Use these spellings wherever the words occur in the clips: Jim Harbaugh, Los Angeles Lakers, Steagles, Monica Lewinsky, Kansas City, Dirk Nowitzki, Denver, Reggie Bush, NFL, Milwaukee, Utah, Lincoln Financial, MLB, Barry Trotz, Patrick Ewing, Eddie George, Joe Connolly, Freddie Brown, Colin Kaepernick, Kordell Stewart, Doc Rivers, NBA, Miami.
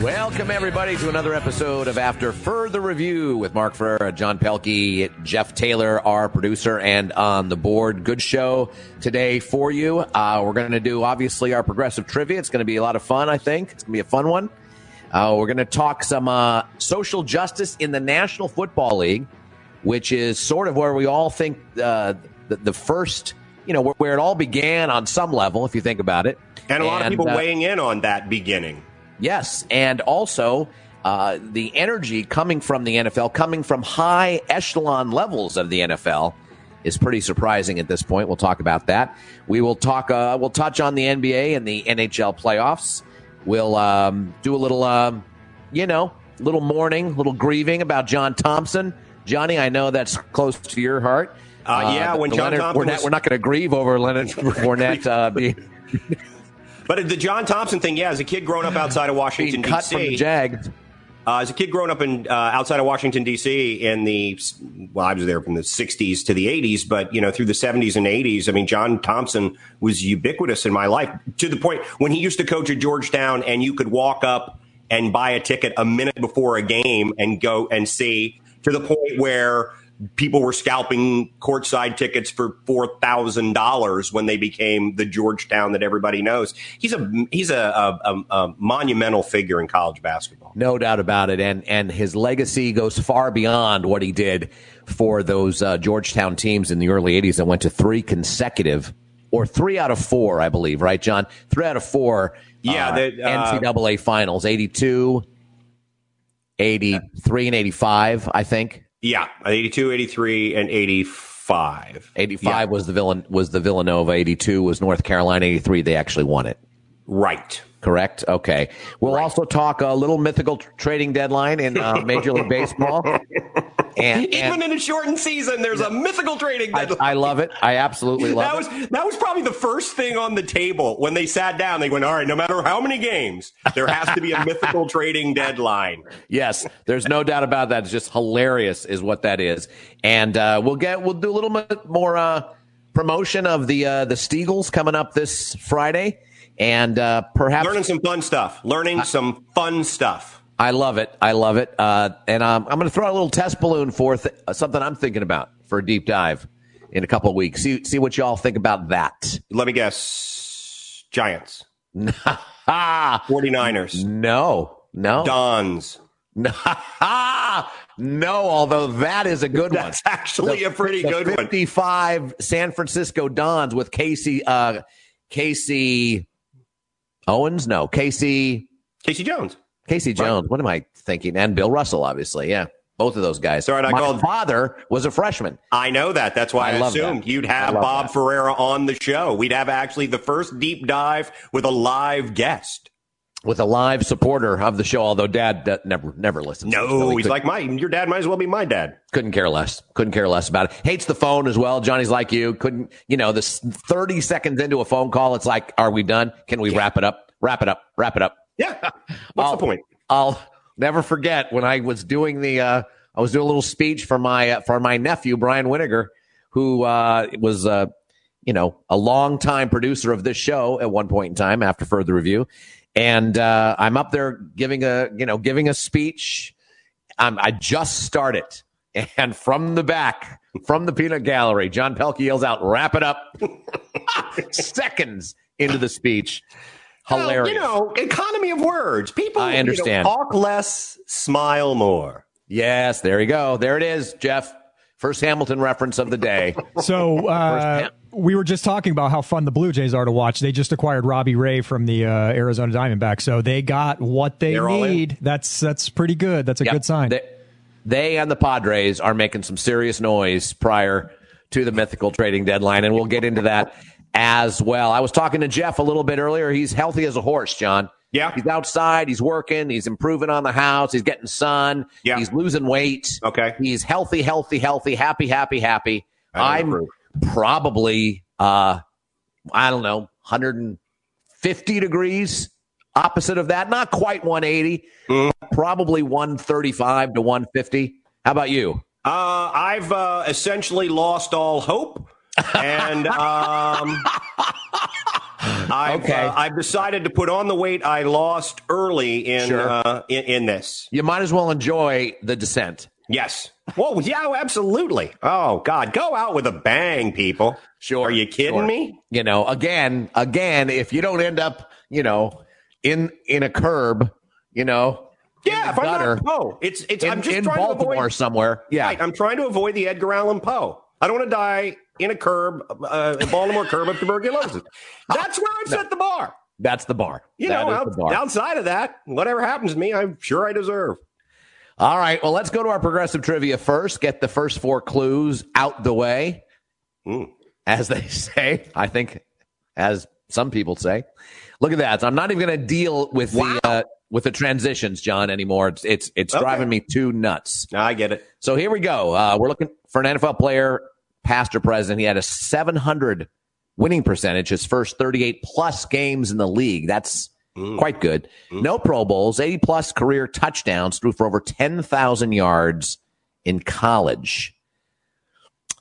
Welcome, everybody, to another episode of After Further Review with Mark Ferrer, John Pelkey, Jeff Taylor, our producer, and on the board. Good show today for you. We're going to do, obviously, our progressive trivia. It's going to be a lot of fun, I think. It's going to be a fun one. We're going to talk some social justice in the National Football League, which is sort of where we all think the first, you know, where it all began on some level, if you think about it. And a lot of people weighing in on that beginning. Yes, and also the energy coming from the NFL, coming from high echelon levels of the NFL, is pretty surprising at this point. We'll talk about that. We will talk. We'll touch on the NBA and the NHL playoffs. We'll do a little, little mourning, little grieving about John Thompson. Johnny, I know that's close to your heart. When John Thompson, we're not going to grieve over Leonard Fournette being. But the John Thompson thing, yeah, as a kid growing up outside of Washington, D.C. Outside of Washington, D.C. in the, well, I was there from the 60s to the 80s, but, you know, through the 70s and 80s, I mean, John Thompson was ubiquitous in my life to the point when he used to coach at Georgetown and you could walk up and buy a ticket a minute before a game and go and see, to the point where people were scalping courtside tickets for $4,000 when they became the Georgetown that everybody knows. He's a monumental figure in college basketball. No doubt about it. And his legacy goes far beyond what he did for those Georgetown teams in the early 80s that went to three out of four, I believe. Right, John? Three out of four NCAA finals, 82, 83, and 85, I think. Yeah, 82, 83, and 85. 85 was the Villanova. 82 was North Carolina. 83, they actually won it. Right. Correct? Okay. We'll also talk a little mythical trading deadline in Major League Baseball. Even in a shortened season, there's a mythical trading deadline. I love it. I absolutely love it. That was probably the first thing on the table when they sat down. They went, all right, no matter how many games, there has to be a mythical trading deadline. Yes, there's no doubt about that. It's just hilarious is what that is. And we'll do a little bit more promotion of the Steagles coming up this Friday. And perhaps learning some fun stuff. I love it. And I'm going to throw a little test balloon for something I'm thinking about for a deep dive in a couple of weeks. See what y'all think about that. Let me guess. Giants. 49ers. No. Dons. No, although that is a good one. That's actually a pretty good one. 55 San Francisco Dons with Casey Jones. Right. What am I thinking? And Bill Russell, obviously. Yeah, both of those guys. Sorry, my father was a freshman. I know that. That's why I assumed you'd have Bob Ferreira on the show. We'd have actually the first deep dive with a live guest. With a live supporter of the show, although Dad never listens. No, he's like, your dad might as well be my dad. Couldn't care less. Couldn't care less about it. Hates the phone as well. Johnny's like you. Couldn't, this 30 seconds into a phone call, it's like, are we done? Can we wrap it up? Wrap it up. Yeah. What's the point? I'll never forget when I was doing a little speech for my nephew, Brian Winiger, who was a longtime producer of this show at one point in time After Further Review. And I'm up there giving a speech. I just started, and from the back, from the peanut gallery, John Pelkey yells out, "Wrap it up!" Seconds into the speech, hilarious. Economy of words. People, I understand. Talk less, smile more. Yes, there you go. There it is, Jeff. First Hamilton reference of the day. So we were just talking about how fun the Blue Jays are to watch. They just acquired Robbie Ray from the Arizona Diamondbacks. So they got what they're need. That's pretty good. That's a good sign. They and the Padres are making some serious noise prior to the mythical trading deadline, and we'll get into that as well. I was talking to Jeff a little bit earlier. He's healthy as a horse, John. Yeah. He's outside. He's working. He's improving on the house. He's getting sun. Yeah. He's losing weight. Okay. He's healthy, happy. I'm probably, 150 degrees Opposite of that, not quite 180, probably 135 to 150. How about you? I've essentially lost all hope, and I've decided to put on the weight I lost early in this. You might as well enjoy the descent. Yes. Whoa, yeah, absolutely. Oh, God, go out with a bang, people. Sure. Are you kidding me? You know, again, if you don't end up, you know, in a curb, you know. Yeah, if gutter, I'm not Poe. It's I'm just in trying Baltimore to avoid somewhere. Yeah. Right, I'm trying to avoid the Edgar Allan Poe. I don't want to die in a curb, a Baltimore curb of tuberculosis. That's where I've set the bar. That's the bar. You that know, the bar. Outside of that, whatever happens to me, I'm sure I deserve. All right, well, let's go to our progressive trivia first. Get the first four clues out the way, as they say. I think, as some people say. Look at that. I'm not even going to deal with the transitions, John, anymore. It's driving me too nuts. No, I get it. So here we go. We're looking for an NFL player, past or present. He had a 700 winning percentage his first 38-plus games in the league. That's quite good. No Pro Bowls, 80-plus career touchdowns, threw for over 10,000 yards in college.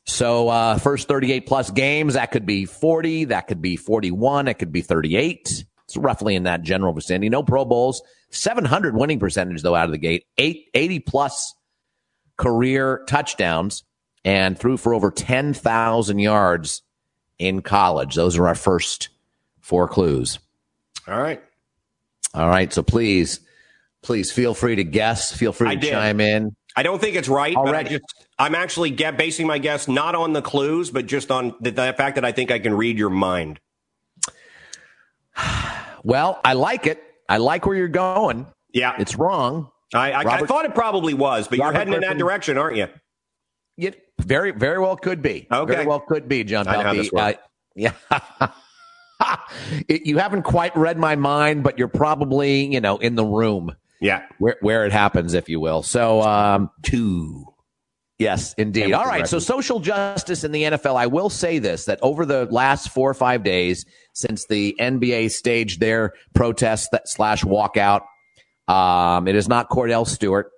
So first 38-plus games, that could be 40, that could be 41, it could be 38. It's roughly in that general vicinity. No Pro Bowls, 700 winning percentage, though, out of the gate, 80-plus career touchdowns, and threw for over 10,000 yards in college. Those are our first four clues. All right. All right, so please feel free to guess. Feel free to chime in. I don't think it's right. But I'm actually basing my guess not on the clues, but just on the fact that I think I can read your mind. Well, I like it. I like where you're going. Yeah. It's wrong. I thought it probably was, but Robert you're heading Griffin, in that direction, aren't you? It very, very well could be. Okay. Very well could be, John Thompson. Yeah. You haven't quite read my mind, but you're probably, you know, in the room. Yeah. Where it happens, if you will. So, two. Yes, indeed. All right. So social justice in the NFL, I will say this, that over the last 4 or 5 days since the NBA staged their protest / walkout, it is not Kordell Stewart.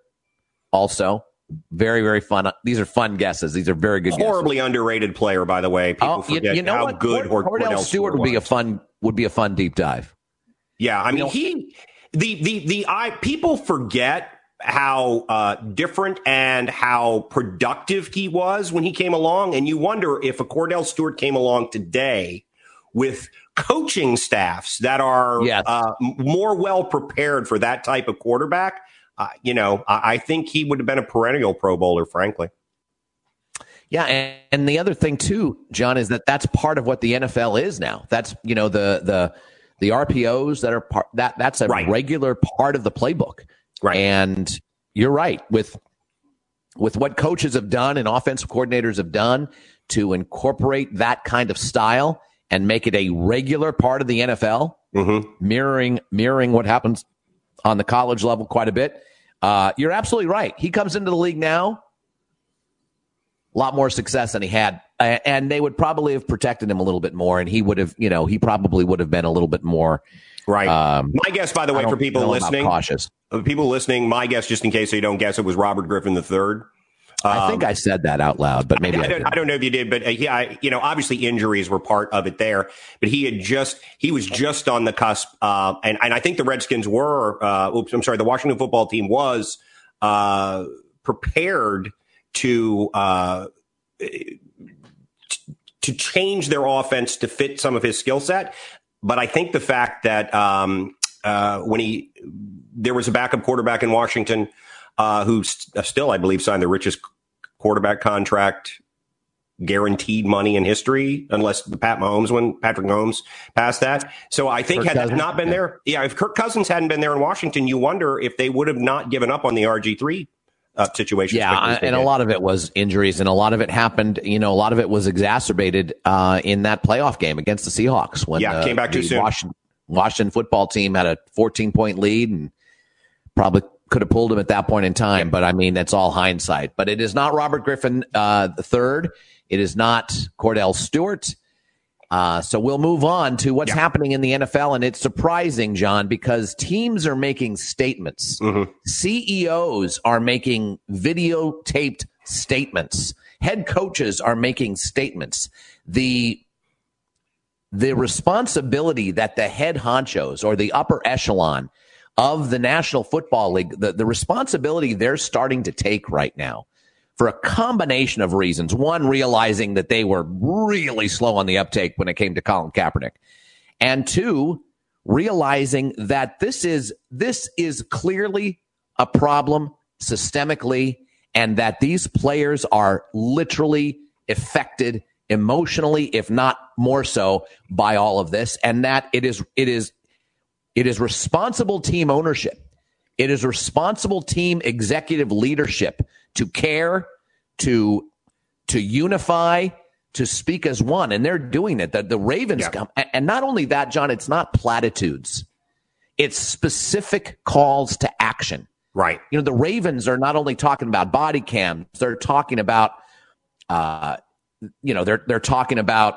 Also, very, very fun. These are fun guesses. These are very good guesses. Horribly underrated player, by the way. People forget how good Kordell Stewart would be. A fun deep dive. Yeah, I mean, people forget how different and how productive he was when he came along, and you wonder if a Kordell Stewart came along today with coaching staffs that are more well prepared for that type of quarterback. I think he would have been a perennial Pro Bowler, frankly. Yeah, and the other thing too, John, is that that's part of what the NFL is now. That's the RPOs that are part that's a regular part of the playbook. Right, and you're right with what coaches have done and offensive coordinators have done to incorporate that kind of style and make it a regular part of the NFL, mirroring what happens on the college level quite a bit. You're absolutely right. He comes into the league now, a lot more success than he had, and they would probably have protected him a little bit more, and he would have, he probably would have been a little bit more. Right. My guess, by the way, for people listening, my guess, just in case so you don't guess, it was Robert Griffin III. I think I said that out loud, but maybe I don't know if you did, but obviously injuries were part of it there, but he was just on the cusp. And I think the Redskins were, the Washington football team was prepared to change their offense to fit some of his skill set. But I think the fact that there was a backup quarterback in Washington who still, I believe, signed the richest quarterback contract, guaranteed money in history, unless the Patrick Mahomes passed that. So I think had that not been there, if Kirk Cousins hadn't been there in Washington, you wonder if they would have not given up on the RG3 situation. Yeah, and a lot of it was injuries, and a lot of it happened. A lot of it was exacerbated in that playoff game against the Seahawks when came back too soon. Washington football team had a 14-point lead and probably could have pulled him at that point in time. Yeah. But I mean, that's all hindsight. But it is not Robert Griffin III. It is not Kordell Stewart. So we'll move on to what's happening in the NFL. And it's surprising, John, because teams are making statements. Mm-hmm. CEOs are making videotaped statements. Head coaches are making statements. The responsibility that the head honchos or the upper echelon of the National Football League, the responsibility they're starting to take right now, for a combination of reasons. One, realizing that they were really slow on the uptake when it came to Colin Kaepernick. And two, realizing that this is clearly a problem systemically and that these players are literally affected emotionally, if not more so, by all of this, and that it is responsible team ownership. It is responsible team executive leadership to care, to unify, to speak as one. And they're doing it. The Ravens come. And not only that, John, it's not platitudes. It's specific calls to action. Right. You know, the Ravens are not only talking about body cams. They're talking about, they're talking about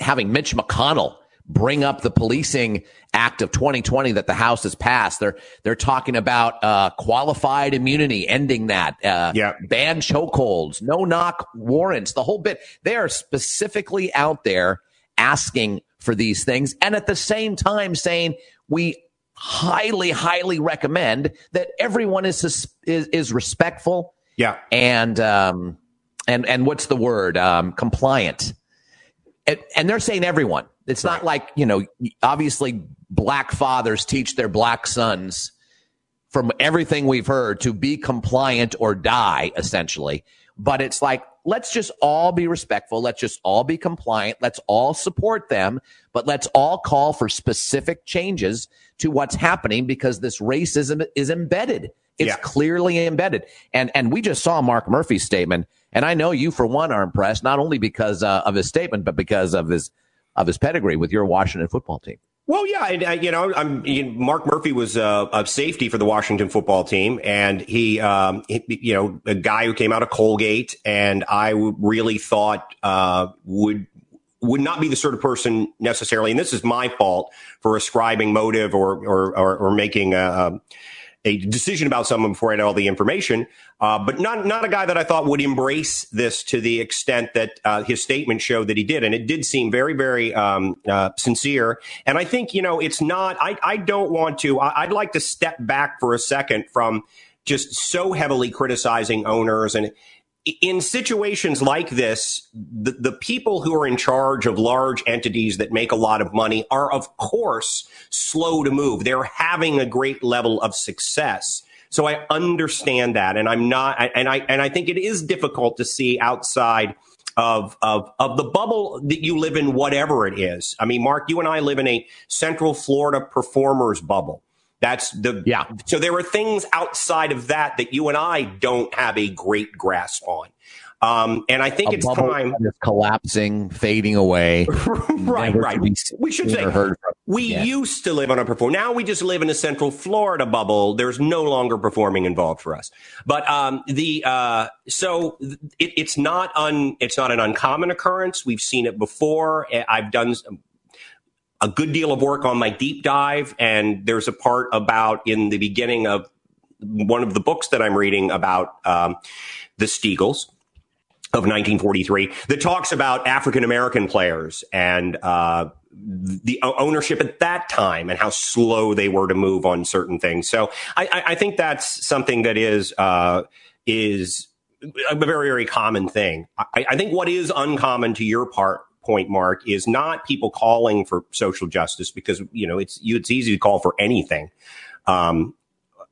having Mitch McConnell bring up the Policing Act of 2020 that the House has passed. They're talking about qualified immunity, ending that, ban chokeholds, no-knock warrants, the whole bit. They are specifically out there asking for these things and at the same time saying we highly, highly recommend that everyone is respectful and what's the word? Compliant. And they're saying everyone. It's not like, obviously black fathers teach their black sons, from everything we've heard, to be compliant or die, essentially. But it's like, let's just all be respectful. Let's just all be compliant. Let's all support them. But let's all call for specific changes to what's happening, because this racism is embedded. It's clearly embedded. And we just saw Mark Murphy's statement. And I know you, for one, are impressed, not only because of his statement, but because of his pedigree with your Washington football team. Well, yeah, Mark Murphy was a safety for the Washington football team, and he a guy who came out of Colgate, and I really thought would not be the sort of person necessarily, and this is my fault for ascribing motive or making a decision about someone before I had all the information, but not a guy that I thought would embrace this to the extent that his statement showed that he did. And it did seem very, very sincere. And I think, it's not, I'd like to step back for a second from just so heavily criticizing owners. And in situations like this, the people who are in charge of large entities that make a lot of money are, of course, slow to move. They're having a great level of success. So I understand that. And I think it is difficult to see outside of the bubble that you live in, whatever it is. I mean, Mark, you and I live in a Central Florida performers bubble. So there are things outside of that you and I don't have a great grasp on. And I think it's time. It's collapsing, fading away. Right. We should say we used to live on a perform. Now we just live in a Central Florida bubble. There's no longer performing involved for us. But it's not an uncommon occurrence. We've seen it before. I've done a good deal of work on my deep dive, and there's a part about in the beginning of one of the books that I'm reading about the Steagles of 1943 that talks about African-American players and the ownership at that time and how slow they were to move on certain things. So I think that's something that is a very, very common thing. I think what is uncommon to your point, Mark, is not people calling for social justice, because it's easy to call for anything in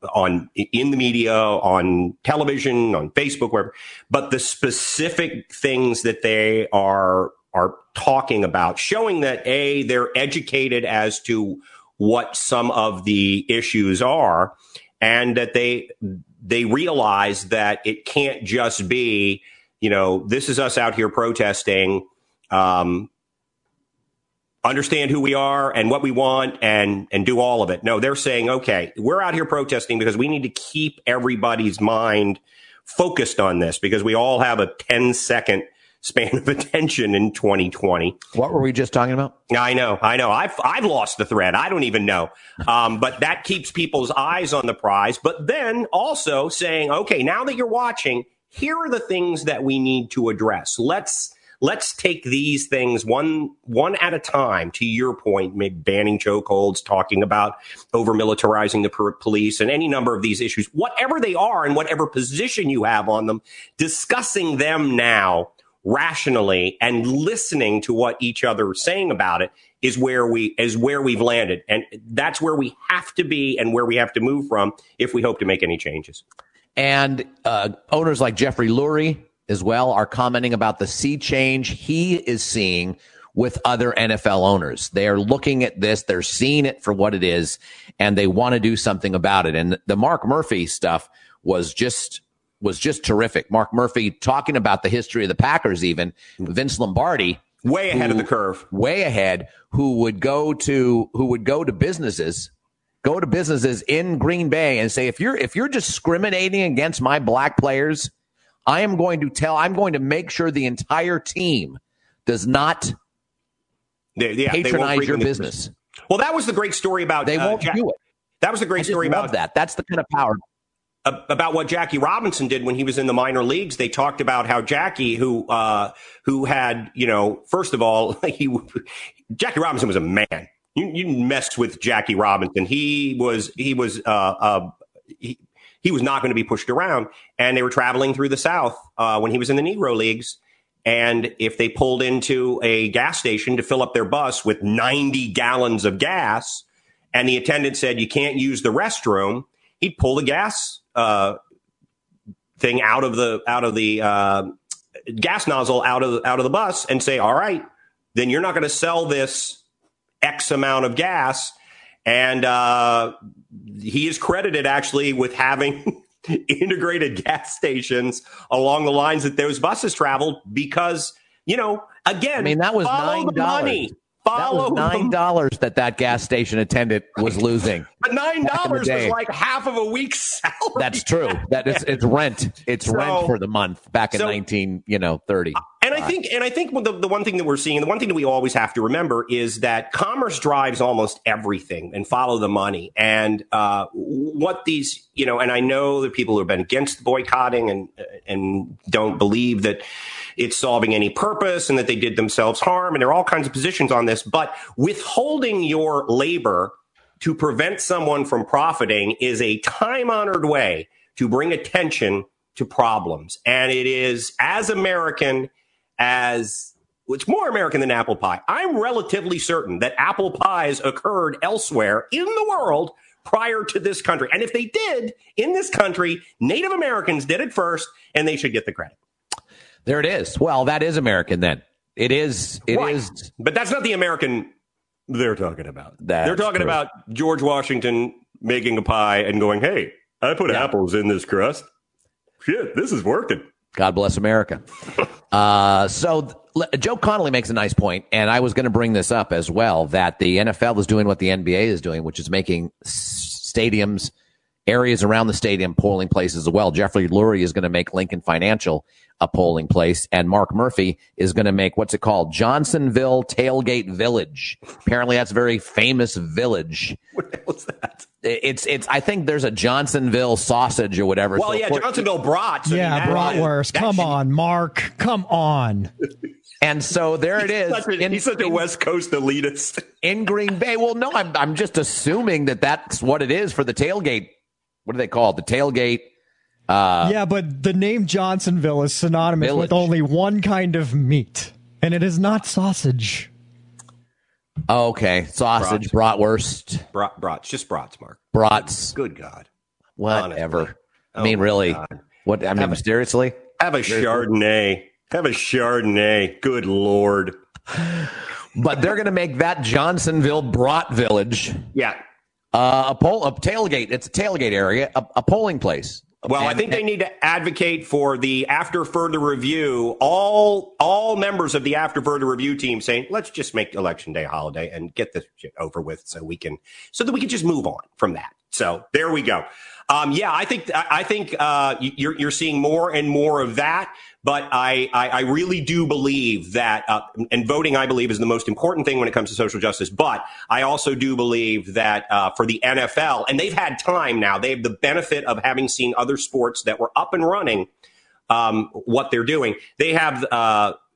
the media, on television, on Facebook, wherever. But the specific things that they are talking about, showing that they're educated as to what some of the issues are, and that they realize that it can't just be this is us out here protesting. Understand who we are and what we want and do all of it. No, they're saying, okay, we're out here protesting because we need to keep everybody's mind focused on this, because we all have a 10-second span of attention in 2020. What were we just talking about? I know. I've lost the thread. I don't even know. But that keeps people's eyes on the prize. But then also saying, okay, now that you're watching, here are the things that we need to address. Let's take these things one at a time. To your point, maybe banning chokeholds, talking about over-militarizing the police, and any number of these issues, whatever they are and whatever position you have on them, discussing them now rationally and listening to what each other is saying about it is where we've landed. And that's where we have to be and where we have to move from if we hope to make any changes. And owners like Jeffrey Lurie as well are commenting about the sea change he is seeing with other NFL owners. They are looking at this, they're seeing it for what it is, and they want to do something about it. And the Mark Murphy stuff was just terrific. Mark Murphy talking about the history of the Packers, even Vince Lombardi, way ahead of the curve, who would go to businesses in Green Bay and say, if you're discriminating against my black players, I'm going to make sure the entire team does not patronize your business. Well, that was the great story about... They won't do it. That was the great story about... that. That's the kind of power... About what Jackie Robinson did when he was in the minor leagues. They talked about how Jackie, who had, first of all, Jackie Robinson was a man. You messed with Jackie Robinson. He was not going to be pushed around. And they were traveling through the South when he was in the Negro Leagues. And if they pulled into a gas station to fill up their bus with 90 gallons of gas and the attendant said, you can't use the restroom, he'd pull the gas thing out of the gas nozzle out of the bus and say, all right, then you're not going to sell this X amount of gas. And he is credited actually with having integrated gas stations along the lines that those buses traveled because, that was $9. $9 that gas station attendant was losing. But $9 was like half of a week's salary. That's true. That is, it's rent. It's rent for the month back in 1930. And I think the one thing that we're seeing, the one thing that we always have to remember is that commerce drives almost everything, and follow the money. And what these, and I know that people who have been against boycotting and don't believe that it's solving any purpose and that they did themselves harm. And there are all kinds of positions on this, but withholding your labor to prevent someone from profiting is a time-honored way to bring attention to problems. And it is as American as, it's more American than apple pie. I'm relatively certain that apple pies occurred elsewhere in the world prior to this country. And if they did in this country, Native Americans did it first, and they should get the credit. There it is. Well, that is American then. It is. But that's not the American they're talking about. They're talking about George Washington making a pie and going, hey, I put apples in this crust. Shit, this is working. God bless America. So Joe Connolly makes a nice point, and I was going to bring this up as well, that the NFL is doing what the NBA is doing, which is making stadiums, areas around the stadium, polling places as well. Jeffrey Lurie is going to make Lincoln Financial a polling place, and Mark Murphy is going to make, what's it called, Johnsonville Tailgate Village. Apparently that's a very famous village. What the hell is that? It's I think there's a Johnsonville sausage or whatever. Well, so yeah, Johnsonville brats. Bratwurst. Come on, Mark. Come on. And so there it is. He's such a West Coast elitist. In Green Bay. Well, no, I'm just assuming that that's what it is for the tailgate. What do they call it? The tailgate. But the name Johnsonville is synonymous with only one kind of meat, and it is not sausage. Okay, sausage, bratwurst. Brats, just brats, Mark. Brats. Good God. Whatever. Oh, I mean, really. God. What? I mean, seriously? Have a Chardonnay. Have a Chardonnay. Good Lord. But they're going to make that Johnsonville Brat Village. Yeah. A tailgate. It's a tailgate area, a polling place. Well, I think they need to advocate for the After Further Review, all members of the After Further Review team saying, let's just make Election Day a holiday and get this shit over with so that we can just move on from that. So there we go. Yeah, I think you're seeing more and more of that. But I really do believe that, and voting, I believe, is the most important thing when it comes to social justice. But I also do believe that, for the NFL, and they've had time now, they have the benefit of having seen other sports that were up and running, what they're doing. They have,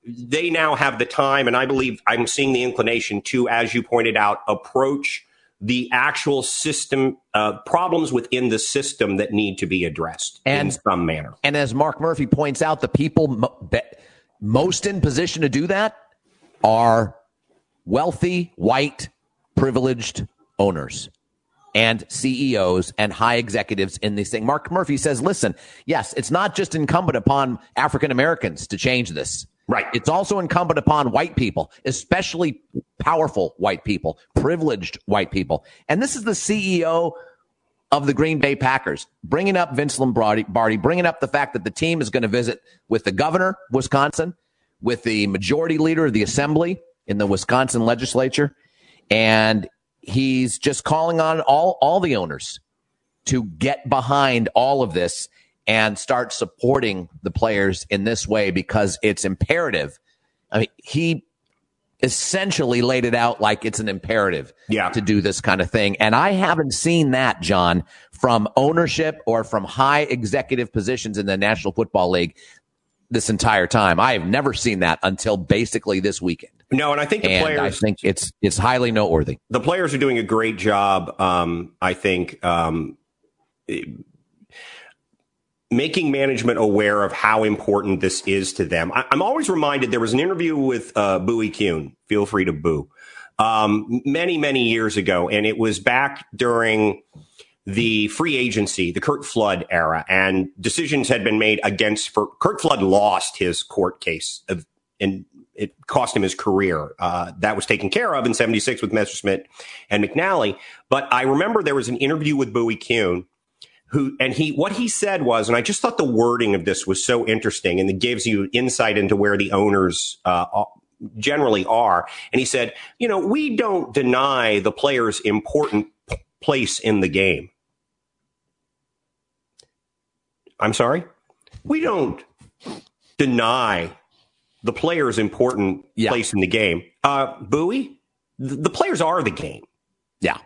they now have the time, and I believe I'm seeing the inclination to, as you pointed out, approach the actual system, problems within the system that need to be addressed in some manner. And as Mark Murphy points out, the people most in position to do that are wealthy, white, privileged owners and CEOs and high executives in these things. Mark Murphy says, listen, yes, it's not just incumbent upon African Americans to change this. Right. It's also incumbent upon white people, especially powerful white people, privileged white people. And this is the CEO of the Green Bay Packers, bringing up Vince Lombardi, bringing up the fact that the team is going to visit with the governor of Wisconsin, with the majority leader of the assembly in the Wisconsin legislature. And he's just calling on all the owners to get behind all of this and start supporting the players in this way, because it's imperative. I mean, he essentially laid it out like it's an imperative to do this kind of thing. And I haven't seen that, John, from ownership or from high executive positions in the National Football League this entire time. I have never seen that until basically this weekend. No, and I think players, I think it's highly noteworthy. The players are doing a great job, I think, making management aware of how important this is to them. I'm always reminded, there was an interview with Bowie Kuhn, feel free to boo, many, many years ago. And it was back during the free agency, the Curt Flood era. And decisions had been made Curt Flood lost his court case and it cost him his career. That was taken care of in 76 with Messerschmitt and McNally. But I remember there was an interview with Bowie Kuhn, what he said was, and I just thought the wording of this was so interesting, and it gives you insight into where the owners generally are. And he said, we don't deny the players important place in the game. I'm sorry? We don't deny the players important place in the game. Bowie, the players are the game. Yeah.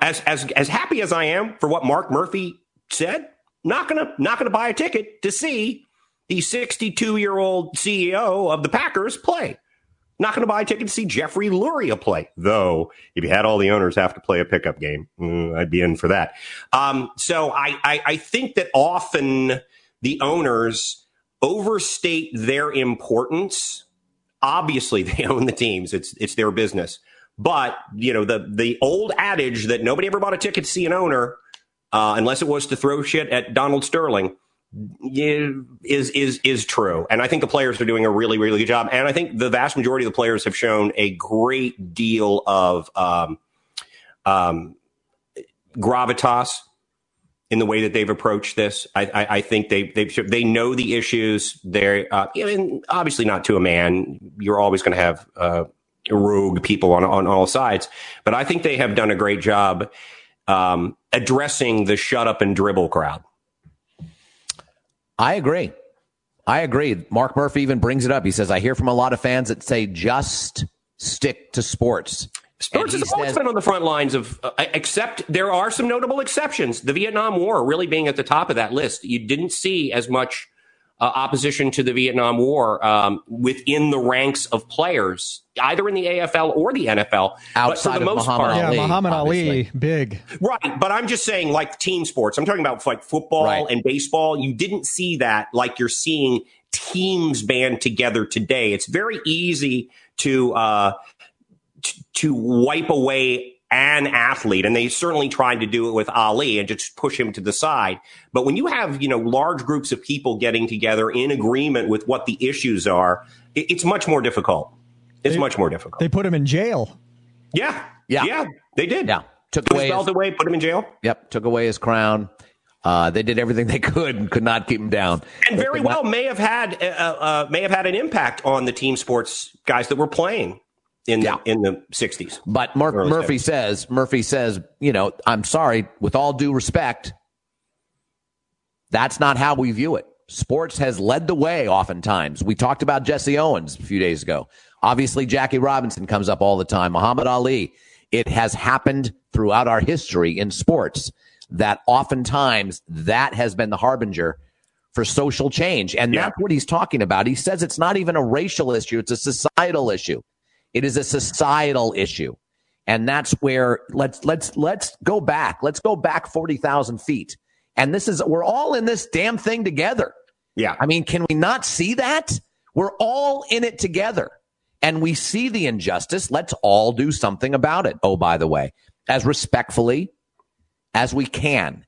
As happy as I am for what Mark Murphy said, not gonna buy a ticket to see the 62-year-old CEO of the Packers play. Not gonna buy a ticket to see Jeffrey Lurie play. Though, if you had all the owners have to play a pickup game, I'd be in for that. So I think that often the owners overstate their importance. Obviously, they own the teams; it's their business. But, the old adage that nobody ever bought a ticket to see an owner, unless it was to throw shit at Donald Sterling, is true. And I think the players are doing a really, really good job. And I think the vast majority of the players have shown a great deal of gravitas in the way that they've approached this. I think they know the issues. They're obviously not to a man. You're always going to have rogue people on all sides, but I think they have done a great job addressing the shut up and dribble crowd. I agree. Mark Murphy even brings it up. He says, I hear from a lot of fans that say, just stick to sports. Sports has always been on the front lines of, except there are some notable exceptions. The Vietnam War really being at the top of that list. You didn't see as much opposition to the Vietnam War within the ranks of players, either in the AFL or the NFL. Outside of Muhammad Ali, big. Right, but I'm just saying, like, team sports. I'm talking about, like, football and baseball. You didn't see that like you're seeing teams band together today. It's very easy to wipe away an athlete, and they certainly tried to do it with Ali and just push him to the side. But when you have, large groups of people getting together in agreement with what the issues are, it's much more difficult. They put him in jail. Yeah, they did. Yeah, took his belt away, put him in jail. Yep, took away his crown. They did everything they could and could not keep him down. And very well may have had an impact on the team sports guys that were playing. in the 60s. But Murphy says, you know, I'm sorry, with all due respect, that's not how we view it. Sports has led the way oftentimes. We talked about Jesse Owens a few days ago. Obviously, Jackie Robinson comes up all the time. Muhammad Ali. It has happened throughout our history in sports that oftentimes that has been the harbinger for social change. And that's what he's talking about. He says it's not even a racial issue. It's a societal issue. It is a societal issue. And that's where let's go back. Let's go back 40,000 feet. And we're all in this damn thing together. Yeah. I mean, can we not see that? We're all in it together. And we see the injustice. Let's all do something about it. Oh, by the way, as respectfully as we can,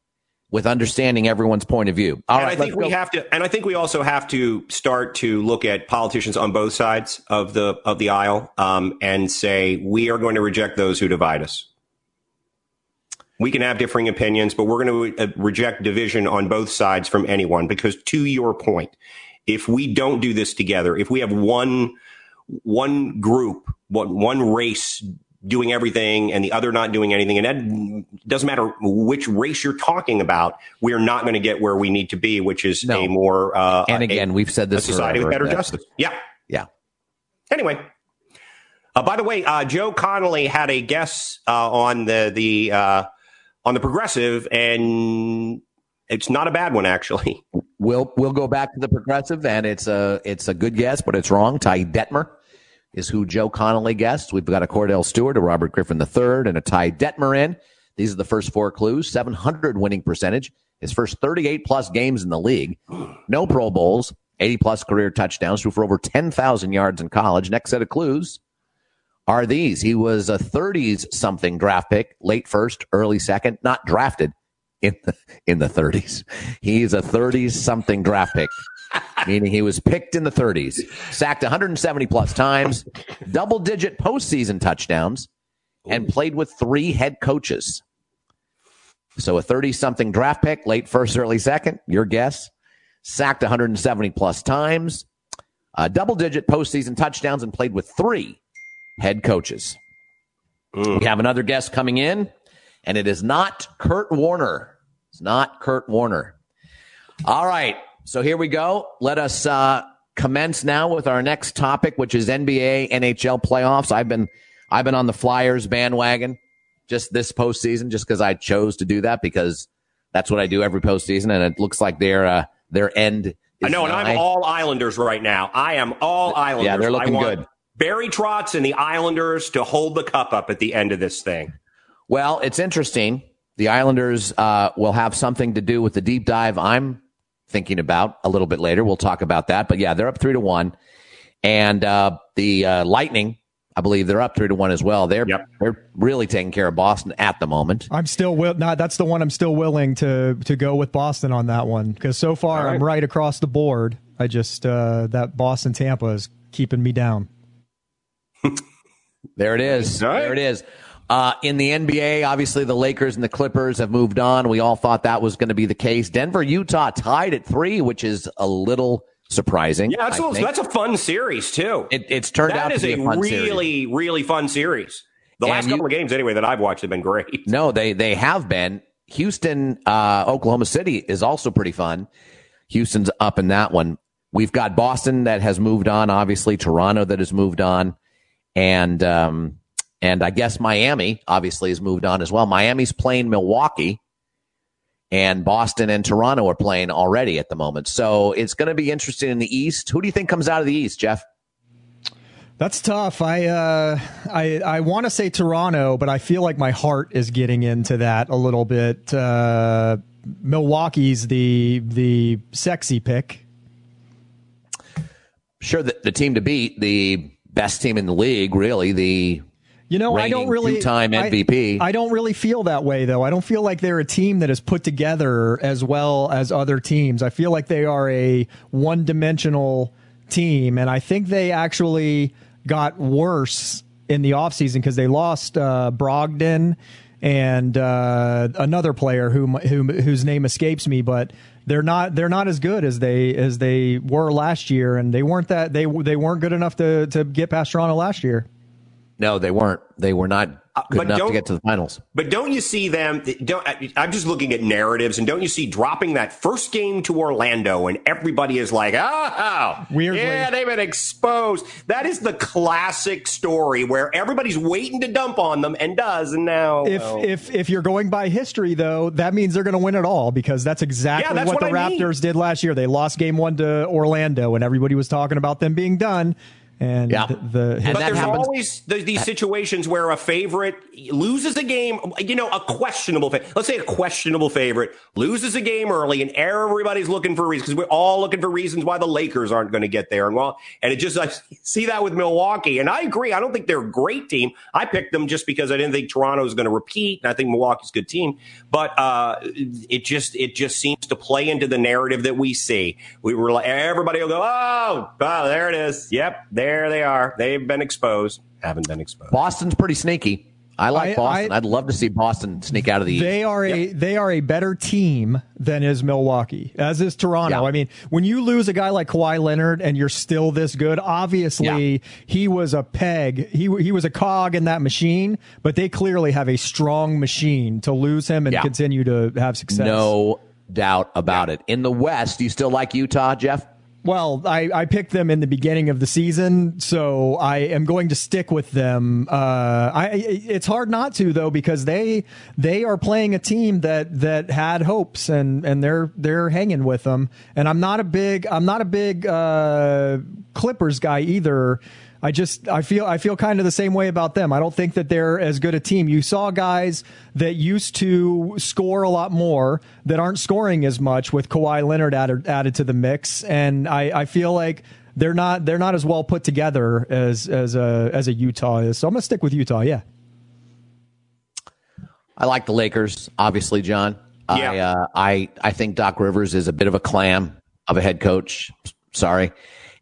with understanding everyone's point of view. I think we also have to start to look at politicians on both sides of the aisle and say, we are going to reject those who divide us. We can have differing opinions, but we're going to reject division on both sides from anyone, because to your point, if we don't do this together, if we have one group, one race doing everything and the other not doing anything, and that doesn't matter which race you're talking about, we're not going to get where we need to be, which is a more... and again, we've said this, a society with better justice. Yeah. Yeah. Anyway. By the way, Joe Connolly had a guest on the Progressive, and it's not a bad one, actually. We'll go back to the Progressive, and it's a good guess, but it's wrong. Ty Detmer is who Joe Connolly guessed. We've got a Kordell Stewart, a Robert Griffin III, and a Ty Detmer in. These are the first four clues. 700 winning percentage. His first 38-plus games in the league. No Pro Bowls. 80-plus career touchdowns. Threw for over 10,000 yards in college. Next set of clues are these. He was a 30s-something draft pick. Late first, early second. Not drafted. In the 30s. He's a 30s-something draft pick, meaning he was picked in the 30s, sacked 170-plus times, double-digit postseason touchdowns, and played with three head coaches. So a 30-something draft pick, late first, early second, your guess, sacked 170-plus times, double-digit postseason touchdowns, and played with three head coaches. We have another guess coming in. And it is not Kurt Warner. It's not Kurt Warner. All right. So here we go. Let us commence now with our next topic, which is NBA, NHL playoffs. I've been on the Flyers bandwagon just this postseason, just because I chose to do that, because that's what I do every postseason. And it looks like their end. I know. And I'm all Islanders right now. I am all Islanders. Yeah, they're looking good. Barry Trotz and the Islanders to hold the cup up at the end of this thing. Well, it's interesting. The Islanders will have something to do with the deep dive I'm thinking about a little bit later. We'll talk about that. But, yeah, they're up 3-1. And the Lightning, I believe they're up 3-1 as well. They're really taking care of Boston at the moment. I'm still that's the one I'm still willing to go with Boston on that one, because so far I'm right across the board. I just that Boston-Tampa is keeping me down. There it is. Right. There it is. In the NBA, obviously, the Lakers and the Clippers have moved on. We all thought that was going to be the case. Denver, Utah tied at 3, which is a little surprising. Yeah, that's a fun series, too. It's turned out to be a fun series. That is a really, really fun series. The last couple of games, anyway, that I've watched have been great. No, they have been. Houston, Oklahoma City is also pretty fun. Houston's up in that one. We've got Boston that has moved on, obviously. Toronto that has moved on. And I guess Miami, obviously, has moved on as well. Miami's playing Milwaukee, and Boston and Toronto are playing already at the moment. So it's going to be interesting in the East. Who do you think comes out of the East, Jeff? That's tough. I want to say Toronto, but I feel like my heart is getting into that a little bit. Milwaukee's the sexy pick. Sure, the team to beat, the best team in the league, really, the... You know, I don't really two-time MVP. I don't really feel that way, though. I don't feel like they're a team that is put together as well as other teams. I feel like they are a one-dimensional team, and I think they actually got worse in the offseason because they lost Brogdon and another player whose name escapes me, but they're not as good as they were last year, and they weren't good enough to get past Toronto last year. No, they weren't. They were not good enough to get to the finals. But don't you see them? I'm just looking at narratives, and don't you see dropping that first game to Orlando, and everybody is like, weirdly. Yeah, they've been exposed. That is the classic story where everybody's waiting to dump on them and does, and now. If you're going by history, though, that means they're going to win it all, because that's exactly what the Raptors did last year. They lost game one to Orlando, and everybody was talking about them being done. And there's always these situations where a favorite loses a game, a questionable favorite. Let's say a questionable favorite loses a game early, and everybody's looking for reasons, because we're all looking for reasons why the Lakers aren't going to get there. And it just, I see that with Milwaukee. And I agree. I don't think they're a great team. I picked them just because I didn't think Toronto was going to repeat. And I think Milwaukee's a good team. But it just seems to play into the narrative that we see. We were like, everybody will go, oh, there it is. Yep, there they are. They've been exposed. Haven't been exposed. Boston's pretty sneaky. I like Boston. I'd love to see Boston sneak out of the East. They are a better team than is Milwaukee, as is Toronto. Yeah. I mean, when you lose a guy like Kawhi Leonard and you're still this good, obviously he was a peg. He was a cog in that machine, but they clearly have a strong machine to lose him and continue to have success. No doubt about it. In the West, do you still like Utah, Jeff? Well, I picked them in the beginning of the season, so I am going to stick with them. It's hard not to, though, because they are playing a team that had hopes, and they're hanging with them. And I'm not a big Clippers guy either. I feel kind of the same way about them. I don't think that they're as good a team. You saw guys that used to score a lot more that aren't scoring as much with Kawhi Leonard added to the mix, and I feel like they're not as well put together as a Utah is. So I'm gonna stick with Utah. Yeah, I like the Lakers, obviously, John. Yeah. I think Doc Rivers is a bit of a clam of a head coach. Sorry.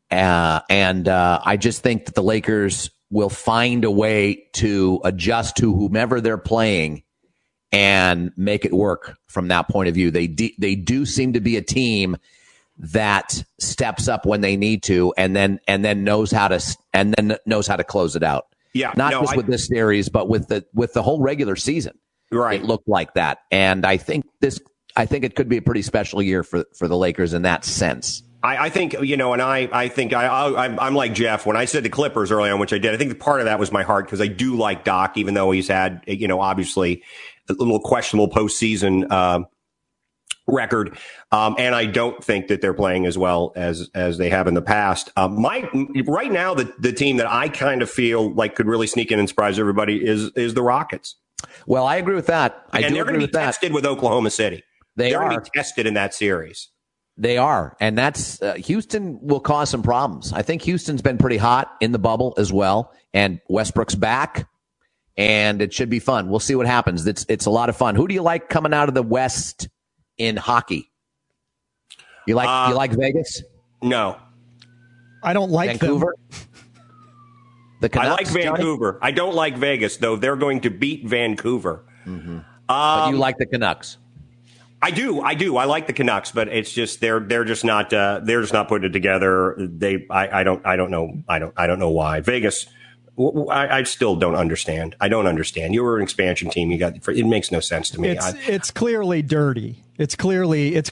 And I just think that the Lakers will find a way to adjust to whomever they're playing and make it work from that point of view. They do seem to be a team that steps up when they need to, and then knows how to close it out. Yeah, not just with this series, but with the whole regular season. Right, it looked like that, and I think it could be a pretty special year for the Lakers in that sense. I think, and I think I'm like Jeff. When I said the Clippers early on, which I did, I think part of that was my heart, because I do like Doc, even though he's had, obviously a little questionable postseason record. And I don't think that they're playing as well as they have in the past. Right now, the team that I kind of feel like could really sneak in and surprise everybody is the Rockets. Well, I agree with that. They're going to be tested with Oklahoma City. They're going to be tested in that series. They are, and that's Houston will cause some problems. I think Houston's been pretty hot in the bubble as well, and Westbrook's back, and it should be fun. We'll see what happens. It's a lot of fun. Who do you like coming out of the West in hockey? You like Vegas? No, I don't like Vancouver. The Canucks, I like Vancouver. I don't like Vegas, though. They're going to beat Vancouver. Mm-hmm. But you like the Canucks. I do. I like the Canucks, but it's just they're just not putting it together. I don't know why. Vegas, I still don't understand. I don't understand. You were an expansion team. It makes no sense to me. It's clearly dirty. It's clearly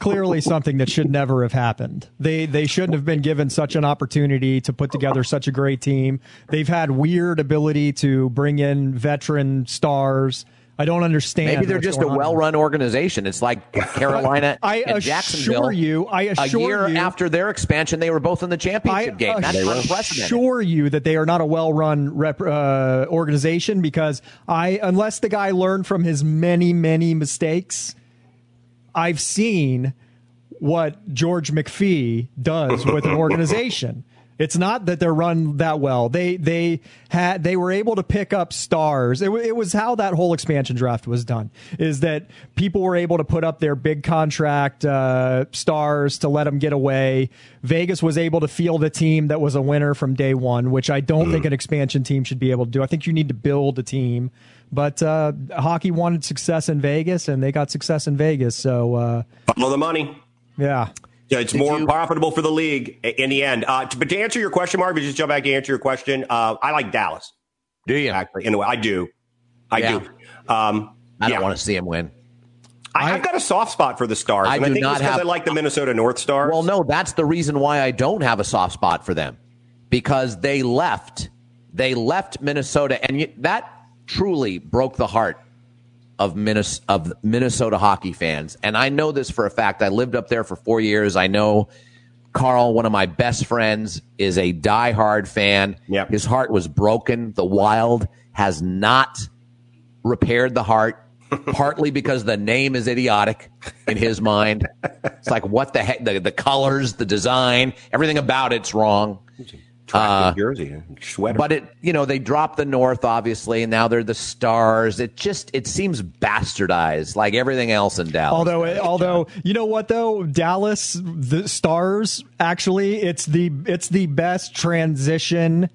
something that should never have happened. They shouldn't have been given such an opportunity to put together such a great team. They've had weird ability to bring in veteran stars. I don't understand. Maybe they're just a well-run organization. It's like Carolina and Jacksonville. I assure you. A year after their expansion, they were both in the championship game. That's unprecedented. I assure you that they are not a well-run organization, because unless the guy learned from his many, many mistakes, I've seen what George McPhee does with an organization. It's not that they're run that well. They were able to pick up stars. It was how that whole expansion draft was done, is that people were able to put up their big contract stars to let them get away. Vegas was able to field a team that was a winner from day one, which I don't think an expansion team should be able to do. I think you need to build a team. But hockey wanted success in Vegas, and they got success in Vegas. So follow the money. Yeah. It's more profitable for the league in the end. But to answer your question, Mark, just jump back to answer your question. I like Dallas. Do you? Actually, anyway, I do. I do. I don't want to see him win. I've got a soft spot for the Stars. I do not have. I like the Minnesota North Stars. Well, no, that's the reason why I don't have a soft spot for them, because they left. They left Minnesota, and that truly broke the heart of Minnesota hockey fans. And I know this for a fact. I lived up there for 4 years. I know Carl, one of my best friends, is a diehard fan. Yep. His heart was broken. The Wild has not repaired the heart. Partly because the name is idiotic in his mind. It's like, what the heck? The colors, the design, everything about it's wrong. Jersey, sweater. But it, you know, they dropped the North, obviously, and now they're the Stars. It seems bastardized, like everything else in Dallas. Although, you know what though, Dallas, the Stars, actually, it's the best transition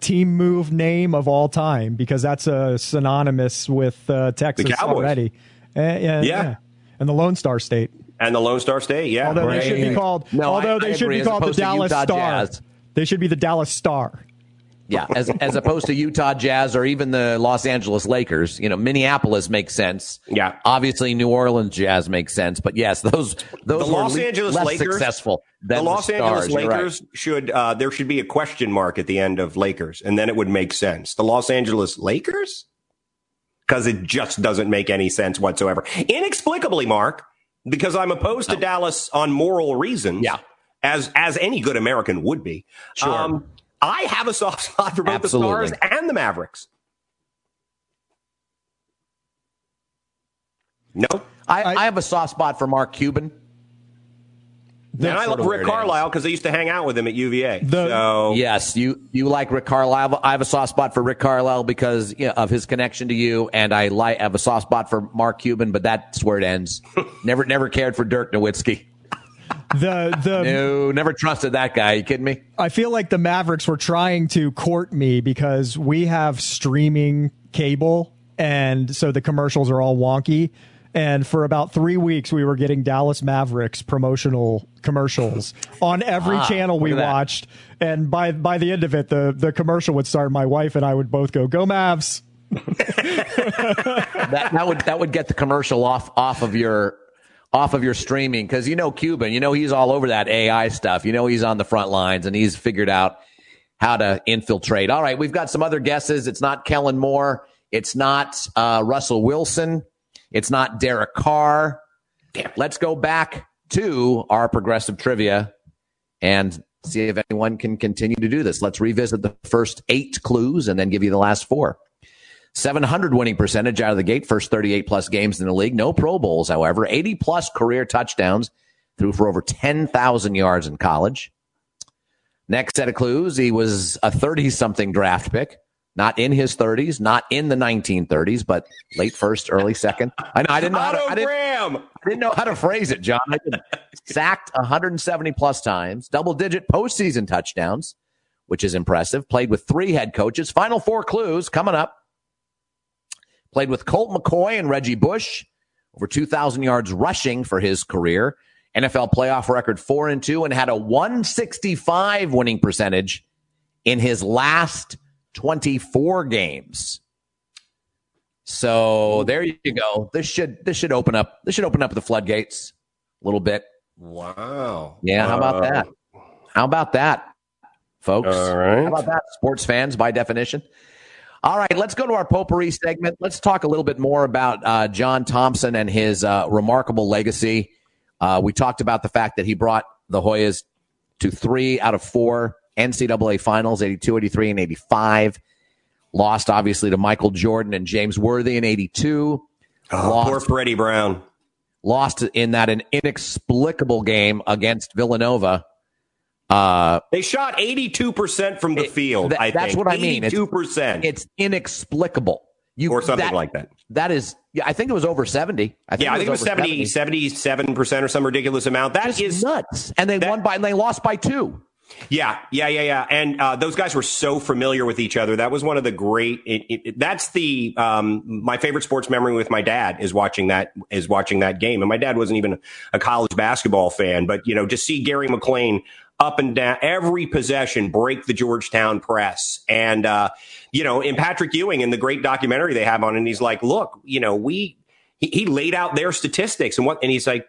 team move name of all time, because that's synonymous with Texas already. And the Lone Star State. Yeah. Although they should be called. They should be called the Dallas Star. They should be the Dallas Star. Yeah, as opposed to Utah Jazz or even the Los Angeles Lakers. You know, Minneapolis makes sense. Yeah, obviously New Orleans Jazz makes sense. But yes, those were less successful than the Los Angeles Lakers. Right. There should be a question mark at the end of Lakers, and then it would make sense. The Los Angeles Lakers, because it just doesn't make any sense whatsoever, inexplicably, Mark. Because I'm opposed to Dallas on moral reasons. Yeah, as any good American would be. Sure. I have a soft spot for both the Stars and the Mavericks. No, I have a soft spot for Mark Cuban. And I love Rick Carlisle because I used to hang out with him at UVA. Yes, you like Rick Carlisle. I have a soft spot for Rick Carlisle because of his connection to you, and I have a soft spot for Mark Cuban, but that's where it ends. never cared for Dirk Nowitzki. No, never trusted that guy. Are you kidding me? I feel like the Mavericks were trying to court me because we have streaming cable, and so the commercials are all wonky. And for about 3 weeks, we were getting Dallas Mavericks promotional commercials on every channel we watched. And by the end of it, the commercial would start. My wife and I would both go Mavs. that would get the commercial off of your streaming, because Cuban, he's all over that AI stuff. He's on the front lines and he's figured out how to infiltrate. All right, we've got some other guesses. It's not Kellen Moore. It's not Russell Wilson. It's not Derek Carr. Let's go back to our progressive trivia and see if anyone can continue to do this. Let's revisit the first 8 clues and then give you the last 4. 700 winning percentage out of the gate, first 38-plus games in the league. No Pro Bowls, however. 80-plus career touchdowns, threw for over 10,000 yards in college. Next set of clues, he was a 30-something draft pick. Not in his 30s, not in the 1930s, but late first, early second. I didn't know how to phrase it, John. I didn't. Sacked 170-plus times, double-digit postseason touchdowns, which is impressive. Played with 3 head coaches. Final 4 clues coming up. Played with Colt McCoy and Reggie Bush. Over 2,000 yards rushing for his career. NFL playoff record 4-2, and had a 165 winning percentage in his last 24 games. So there you go. This should open up the floodgates a little bit. Wow. Yeah, how about that? How about that, folks? All right. How about that, sports fans by definition? All right, let's go to our potpourri segment. Let's talk a little bit more about John Thompson and his remarkable legacy. We talked about the fact that he brought the Hoyas to 3 out of 4 NCAA finals, 82, 83, and 85. Lost, obviously, to Michael Jordan and James Worthy in 82. Poor Freddie Brown. Lost in an inexplicable game against Villanova. They shot 82% from the field, I think. That's what I mean. 82%. It's inexplicable. Or something like that. That is, I think it was over 70. I think it was 77% or some ridiculous amount. That is nuts. And they lost by 2. Yeah. And those guys were so familiar with each other. That was one of the great. My favorite sports memory with my dad is watching that game. And my dad wasn't even a college basketball fan, but just see Gary McClain up and down, every possession, break the Georgetown press. And, you know, in Patrick Ewing, in the great documentary they have on, and he's like, look, you know, he laid out their statistics and he's like,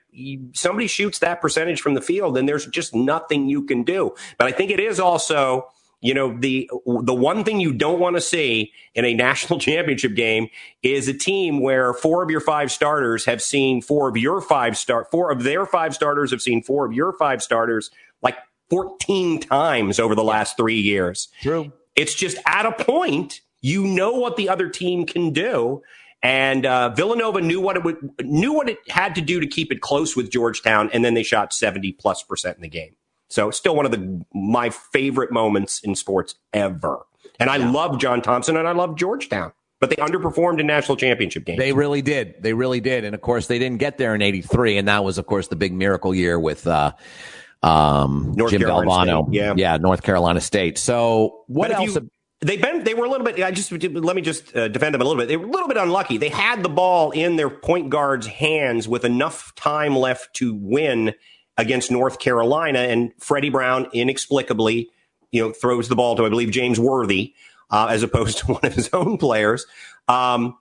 somebody shoots that percentage from the field and there's just nothing you can do. But I think it is also, you know, the one thing you don't want to see in a national championship game is a team where four of their five starters have seen four of your five starters like 14 times over the last 3 years. True. It's just at a point, you know what the other team can do. And Villanova knew what it had to do to keep it close with Georgetown, and then they shot 70+% in the game. So still one of my favorite moments in sports ever. And I love John Thompson and I love Georgetown, but they underperformed in national championship games. They really did. They really did. And of course, they didn't get there in '83, and that was, of course, the big miracle year with Jim Valvano. Yeah, North Carolina State. So what else? They were a little bit. Let me defend them a little bit. They were a little bit unlucky. They had the ball in their point guard's hands with enough time left to win against North Carolina, and Freddie Brown inexplicably, you know, throws the ball to, I believe, James Worthy as opposed to one of his own players. And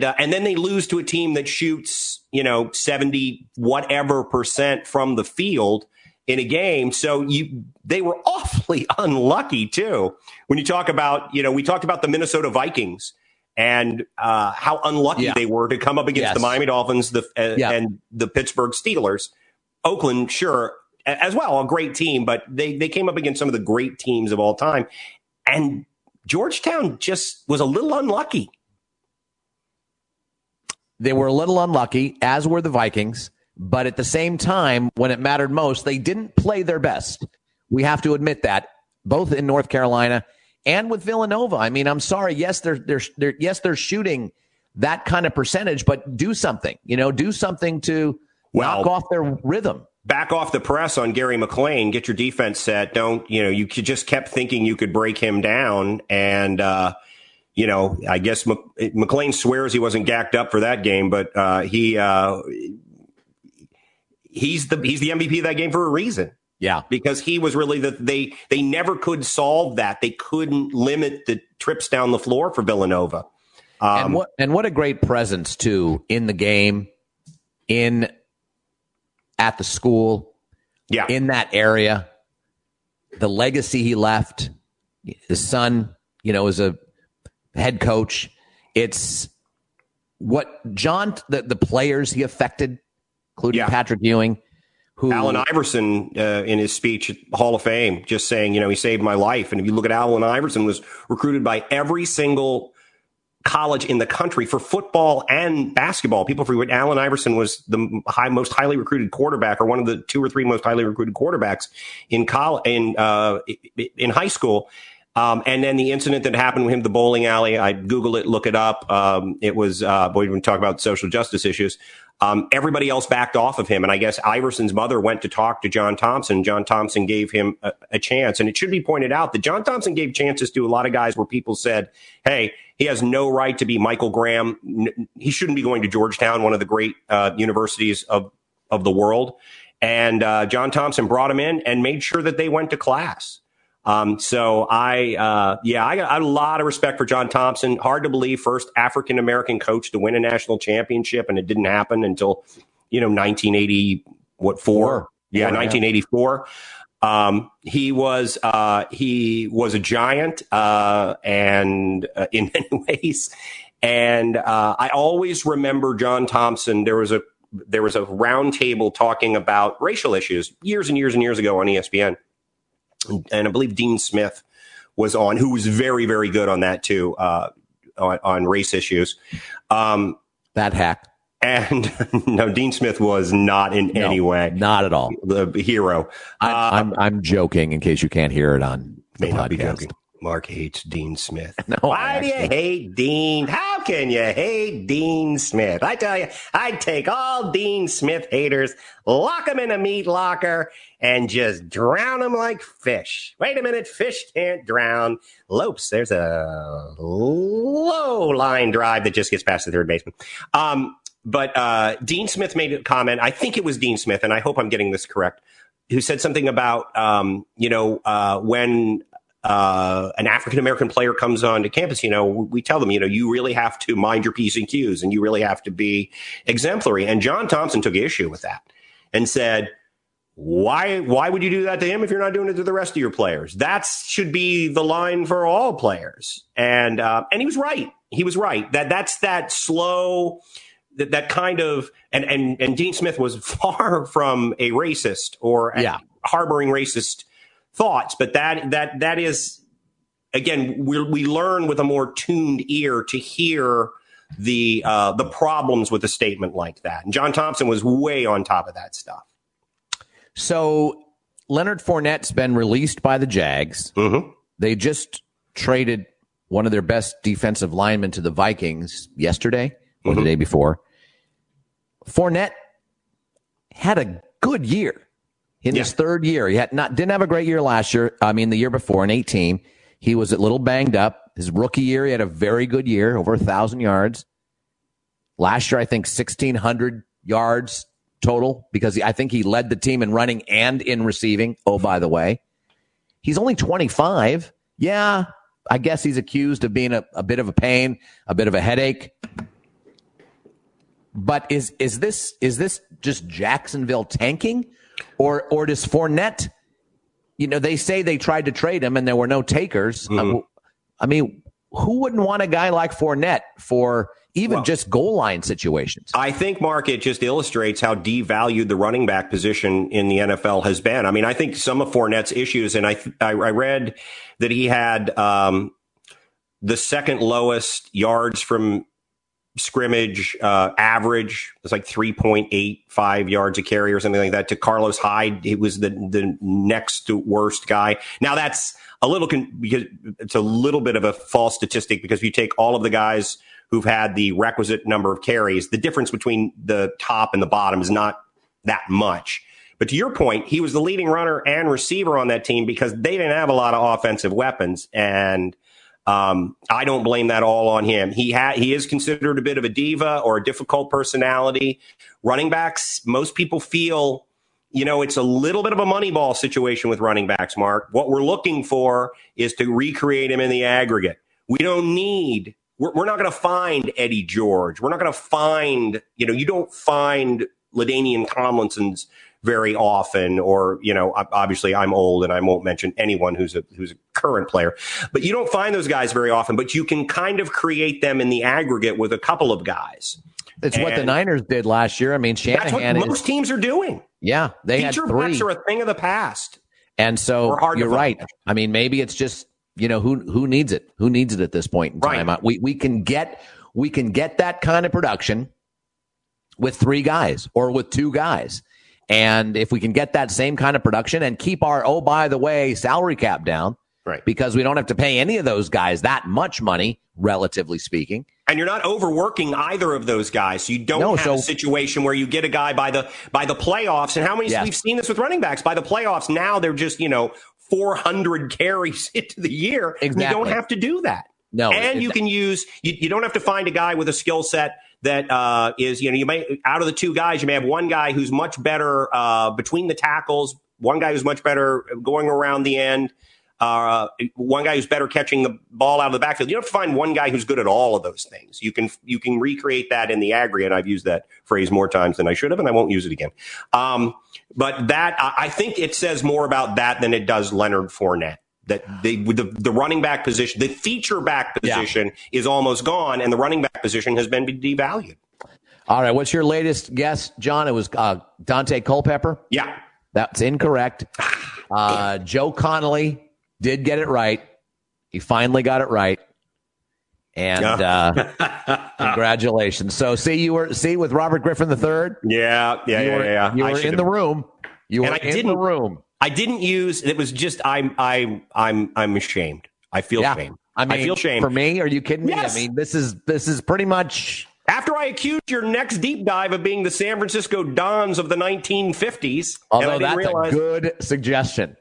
then they lose to a team that shoots, you know, 70 whatever percent from the field in a game. So they were awfully unlucky too. When you talk about, you know, we talked about the Minnesota Vikings and how unlucky they were to come up against the Miami Dolphins and the Pittsburgh Steelers. Oakland, sure, as well, a great team, but they came up against some of the great teams of all time. And Georgetown just was a little unlucky. They were a little unlucky, as were the Vikings. But at the same time, when it mattered most, they didn't play their best. We have to admit that, both in North Carolina and with Villanova. I mean, I'm sorry. Yes, they're shooting that kind of percentage, but do something. You know, do something to knock off their rhythm. Back off the press on Gary McClain. Get your defense set. Don't, you know, you just kept thinking you could break him down. And, you know, I guess McClain swears he wasn't gacked up for that game, but he's the MVP of that game for a reason. Yeah. Because he was really they never could solve that. They couldn't limit the trips down the floor for Villanova. And what a great presence too in the game, at the school, in that area. The legacy he left, his son, you know, is a head coach. It's what the players he affected, including Patrick Ewing, who Allen Iverson in his speech at Hall of Fame, just saying, you know, he saved my life. And if you look at Allen Iverson, was recruited by every single college in the country for football and basketball. People forget Allen Iverson was the most highly recruited quarterback, or one of the two or three most highly recruited quarterbacks in college, in high school. And then the incident that happened with him, the bowling alley, I'd Google it, look it up. It was, we even talk about social justice issues. Everybody else backed off of him. And I guess Iverson's mother went to talk to John Thompson. John Thompson gave him a chance. And it should be pointed out that John Thompson gave chances to a lot of guys where people said, hey, he has no right to be Michael Graham. He shouldn't be going to Georgetown, one of the great universities of the world. And John Thompson brought him in and made sure that they went to class. I got a lot of respect for John Thompson. Hard to believe, first African-American coach to win a national championship. And it didn't happen until, you know, 1984. He was a giant, in many ways. And, I always remember John Thompson. There was a round table talking about racial issues years and years and years ago on ESPN. And I believe Dean Smith was on, who was very, very good on that too, on race issues. That hack. And no, Dean Smith was not any way. Not at all. The hero. I'm joking in case you can't hear it on the podcast. Mark hates Dean Smith. Why do you hate Dean? How can you hate Dean Smith? I tell you, I'd take all Dean Smith haters, lock them in a meat locker, and just drown them like fish. Wait a minute, fish can't drown. Lopes, there's a low line drive that just gets past the third baseman. But Dean Smith made a comment. I think it was Dean Smith, and I hope I'm getting this correct. who said something about, when an African-American player comes onto campus, we tell them, you really have to mind your P's and Q's and you really have to be exemplary. And John Thompson took issue with that and said, Why would you do that to him if you're not doing it to the rest of your players? That should be the line for all players. And he was right. He was right. That's that slow, that kind of, and Dean Smith was far from a racist or harboring racist thoughts, but that is, again, we learn with a more tuned ear to hear the problems with a statement like that. And John Thompson was way on top of that stuff. So Leonard Fournette's been released by the Jags. Mm-hmm. They just traded one of their best defensive linemen to the Vikings yesterday or the day before. Fournette had a good year in his third year. He didn't have a great year last year. I mean, the year before in 2018, he was a little banged up. His rookie year, he had a very good year, over 1,000 yards. Last year, I think 1,600 yards total, because I think he led the team in running and in receiving. Oh, by the way, he's only 25. Yeah, I guess he's accused of being a bit of a pain, a bit of a headache. But is this just Jacksonville tanking, or does Fournette? They say they tried to trade him and there were no takers. Mm-hmm. I mean, who wouldn't want a guy like Fournette for? Even just goal line situations. I think, Mark, it just illustrates how devalued the running back position in the NFL has been. I mean, I think some of Fournette's issues, and I read that he had the second lowest yards from scrimmage average. It's like 3.85 yards a carry or something like that. To Carlos Hyde, it was the next worst guy. Now that's a little because it's a little bit of a false statistic, because if you take all of the guys who've had the requisite number of carries, the difference between the top and the bottom is not that much. But to your point, he was the leading runner and receiver on that team because they didn't have a lot of offensive weapons. And I don't blame that all on him. He is considered a bit of a diva or a difficult personality. Running backs, most people feel, it's a little bit of a money ball situation with running backs, Mark. What we're looking for is to recreate him in the aggregate. We don't need... We're not going to find Eddie George. We're not going to find, you don't find LaDainian Tomlinson's very often, or, obviously I'm old and I won't mention anyone who's a current player, but you don't find those guys very often, but you can kind of create them in the aggregate with a couple of guys. It's what the Niners did last year. I mean, Shanahan, that's what most teams are doing. Yeah. They had three. Feature backs are a thing of the past. And so you're right. I mean, maybe it's just, who needs it? Who needs it at this point in time? Right. We can get that kind of production with three guys or with two guys. And if we can get that same kind of production and keep our, by the way, salary cap down, right? Because we don't have to pay any of those guys that much money, relatively speaking. And you're not overworking either of those guys. So you don't have a situation where you get a guy by the playoffs. And how many we've seen this with running backs by the playoffs. Now they're just, 400 carries into the year. Exactly. You don't have to do that. No, and you can use. You don't have to find a guy with a skill set that is. You may, out of the two guys, you may have one guy who's much better between the tackles, one guy who's much better going around the end, one guy who's better catching the ball out of the backfield. You don't have to find one guy who's good at all of those things. You can recreate that in the aggregate. I've used that phrase more times than I should have, and I won't use it again. But that, I think it says more about that than it does Leonard Fournette. That the running back position, the feature back position is almost gone, and the running back position has been devalued. All right, what's your latest guess, John? It was Dante Culpepper? Yeah. That's incorrect. Joe Connolly did get it right. He finally got it right. And congratulations. So you were with Robert Griffin III. Yeah. You were in the room. You were in the room. I didn't use it. Was just I'm ashamed. I feel shame. I mean, I feel shame. For me, are you kidding me? Yes. I mean, this is pretty much after I accused your next deep dive of being the San Francisco Dons of the 1950s. Although that's a good suggestion.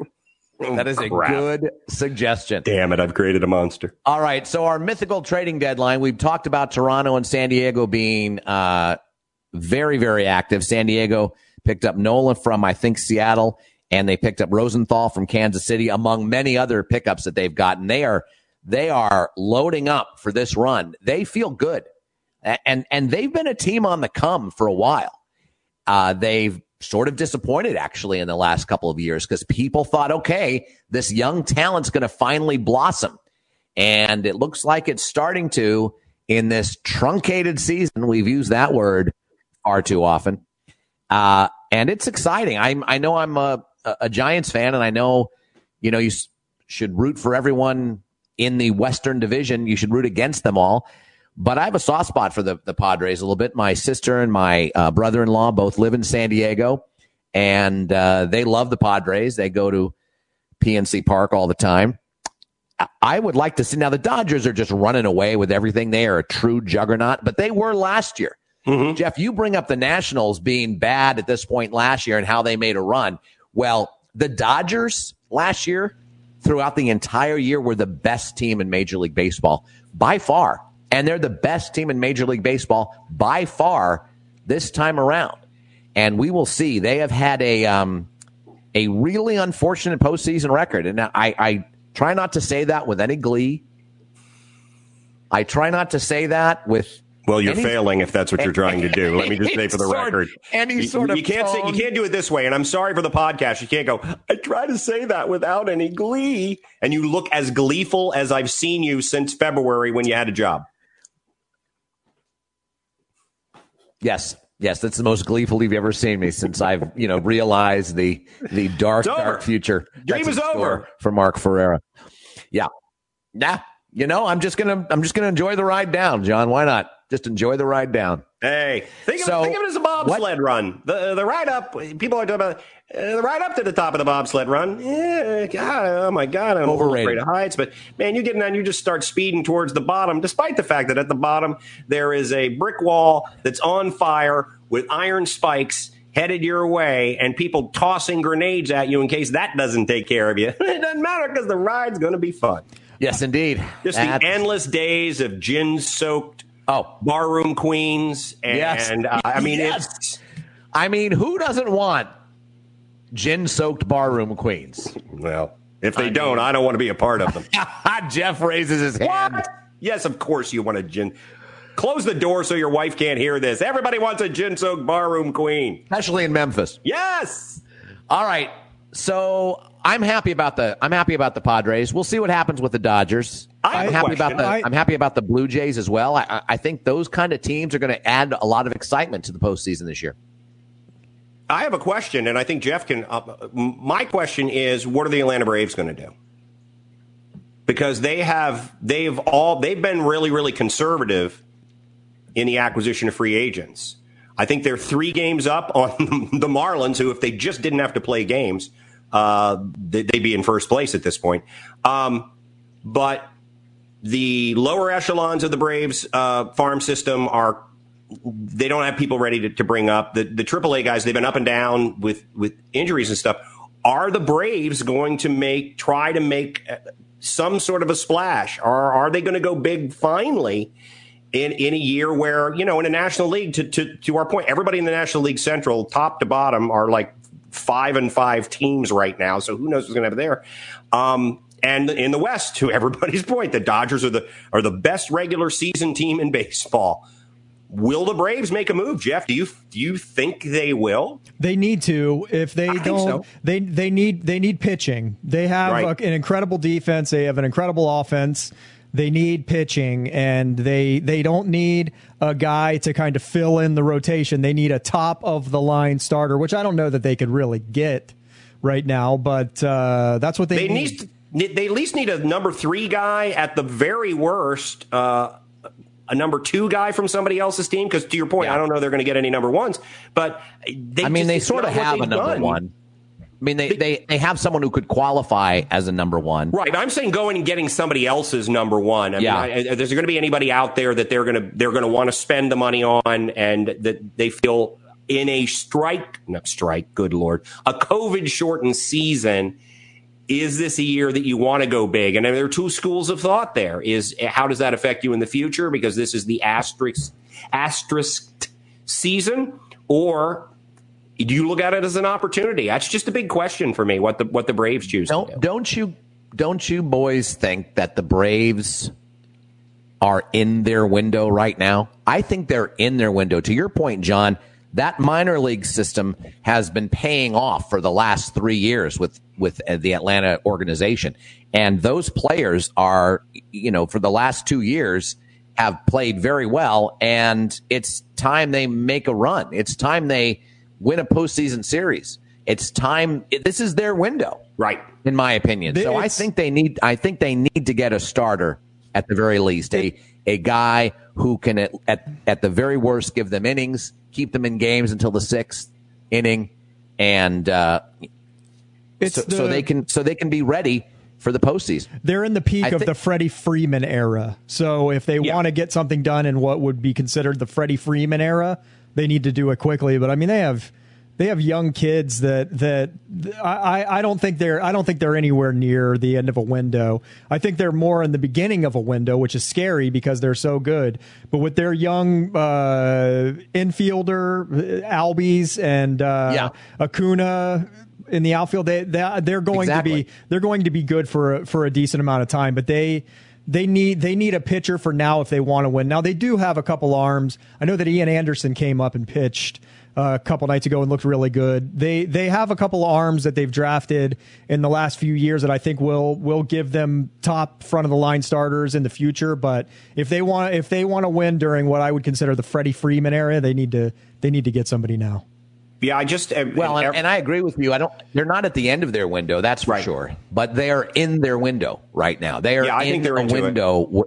That is a good suggestion. Damn it, I've created a monster. All right, so our mythical trading deadline, we've talked about Toronto and San Diego being very, very active. San Diego picked up Nola from, I think, Seattle, and they picked up Rosenthal from Kansas City, among many other pickups that they've gotten. They are loading up for this run. They feel good, and they've been a team on the come for a while. They've sort of disappointed, actually, in the last couple of years because people thought, okay, this young talent's going to finally blossom, and it looks like it's starting to in this truncated season. We've used that word far too often, and it's exciting. I know I'm a Giants fan, and I know you should root for everyone in the Western Division. You should root against them all. But I have a soft spot for the Padres a little bit. My sister and my brother-in-law both live in San Diego, and they love the Padres. They go to PNC Park all the time. I would like to see. Now, the Dodgers are just running away with everything. They are a true juggernaut, but they were last year. Mm-hmm. Jeff, you bring up the Nationals being bad at this point last year and how they made a run. Well, the Dodgers last year, throughout the entire year, were the best team in Major League Baseball by far. And they're the best team in Major League Baseball by far this time around. And we will see. They have had a really unfortunate postseason record. And I try not to say that with any glee. I try not to say that with... Well, you're failing if that's what you're trying to do. Let me just say for the record. You can't do it this way, and I'm sorry for the podcast. You can't go, I try to say that without any glee. And you look as gleeful as I've seen you since February when you had a job. Yes, that's the most gleeful you've ever seen me since I've, realized the dark future. Dream is over for Mark Ferreira. Yeah, I'm just gonna enjoy the ride down, John. Why not? Just enjoy the ride down. Hey, think of it as a bobsled run. The ride up. People are talking about the ride up to the top of the bobsled run. Yeah, God, oh my God, I'm overrated. Afraid of heights. But man, you get down, you just start speeding towards the bottom, despite the fact that at the bottom there is a brick wall that's on fire with iron spikes headed your way, and people tossing grenades at you in case that doesn't take care of you. It doesn't matter because the ride's going to be fun. Yes, indeed. Just the endless days of gin-soaked. Oh, barroom queens. And yes. Who doesn't want gin-soaked barroom queens? Well, if they don't, I don't want to be a part of them. Jeff raises his hand. What? Yes, of course you want a gin. Close the door so your wife can't hear this. Everybody wants a gin-soaked barroom queen. Especially in Memphis. Yes. All right. So I'm happy about the Padres. We'll see what happens with the Dodgers. I'm happy about the Blue Jays as well. I think those kind of teams are going to add a lot of excitement to the postseason this year. I have a question, and I think Jeff can. My question is, what are the Atlanta Braves going to do? Because they've been really, really conservative in the acquisition of free agents. I think they're 3 games up on the Marlins, who, if they just didn't have to play games, they'd be in first place at this point. But the lower echelons of the Braves farm system they don't have people ready to bring up. The AAA guys, they've been up and down with injuries and stuff. Are the Braves going to try to make some sort of a splash? Or are they going to go big finally in a year where, in the National League, to our point, everybody in the National League Central, top to bottom, are like 5-5 teams right now, so who knows what's going to happen there. And in the West, to everybody's point, the Dodgers are the best regular season team in baseball. Will the Braves make a move, Jeff? Do you think they will? They need to. If they don't, so. they need pitching. They have an incredible defense. They have an incredible offense. They need pitching, and they don't need a guy to kind of fill in the rotation. They need a top-of-the-line starter, which I don't know that they could really get right now, but that's what they need. They at least need a number 3 guy, at the very worst, a number 2 guy from somebody else's team, because to your point, I don't know they're going to get any number 1s. But they sort of have a number 1. I mean, they have someone who could qualify as a number 1. Right. I'm saying going and getting somebody else's number 1. I mean, there's going to be anybody out there that they're going to want to spend the money on, and that they feel in a COVID-shortened season, is this a year that you want to go big? And there are 2 schools of thought there. Is how does that affect you in the future? Because this is the asterisked season, or do you look at it as an opportunity? That's just a big question for me, what the Braves choose to do. Don't you boys think that the Braves are in their window right now? I think they're in their window. To your point, John, that minor league system has been paying off for the last 3 years with the Atlanta organization. And those players are, for the last 2 years have played very well. And it's time they make a run. It's time they win a postseason series. It's time. This is their window. Right. In my opinion. So I think they need to get a starter at the very least, a guy who can at the very worst give them innings, keep them in games until the sixth inning, and so they can be ready for the postseason. They're in the peak of the Freddie Freeman era. So if they want to get something done in what would be considered the Freddie Freeman era, they need to do it quickly. But I mean, they have young kids that I don't think they're anywhere near the end of a window. I think they're more in the beginning of a window, which is scary because they're so good. But with their young infielder Albies and Acuna in the outfield, they're going to be good for a decent amount of time. But they need a pitcher for now if they want to win. Now they do have a couple arms. I know that Ian Anderson came up and pitched a couple nights ago and looked really good. They have a couple arms that they've drafted in the last few years that I think will give them top front of the line starters in the future. But if they want to win during what I would consider the Freddie Freeman era, they need to get somebody now. Yeah, I agree with you. They're not at the end of their window, that's for sure. But they are in their window right now. They are in the window.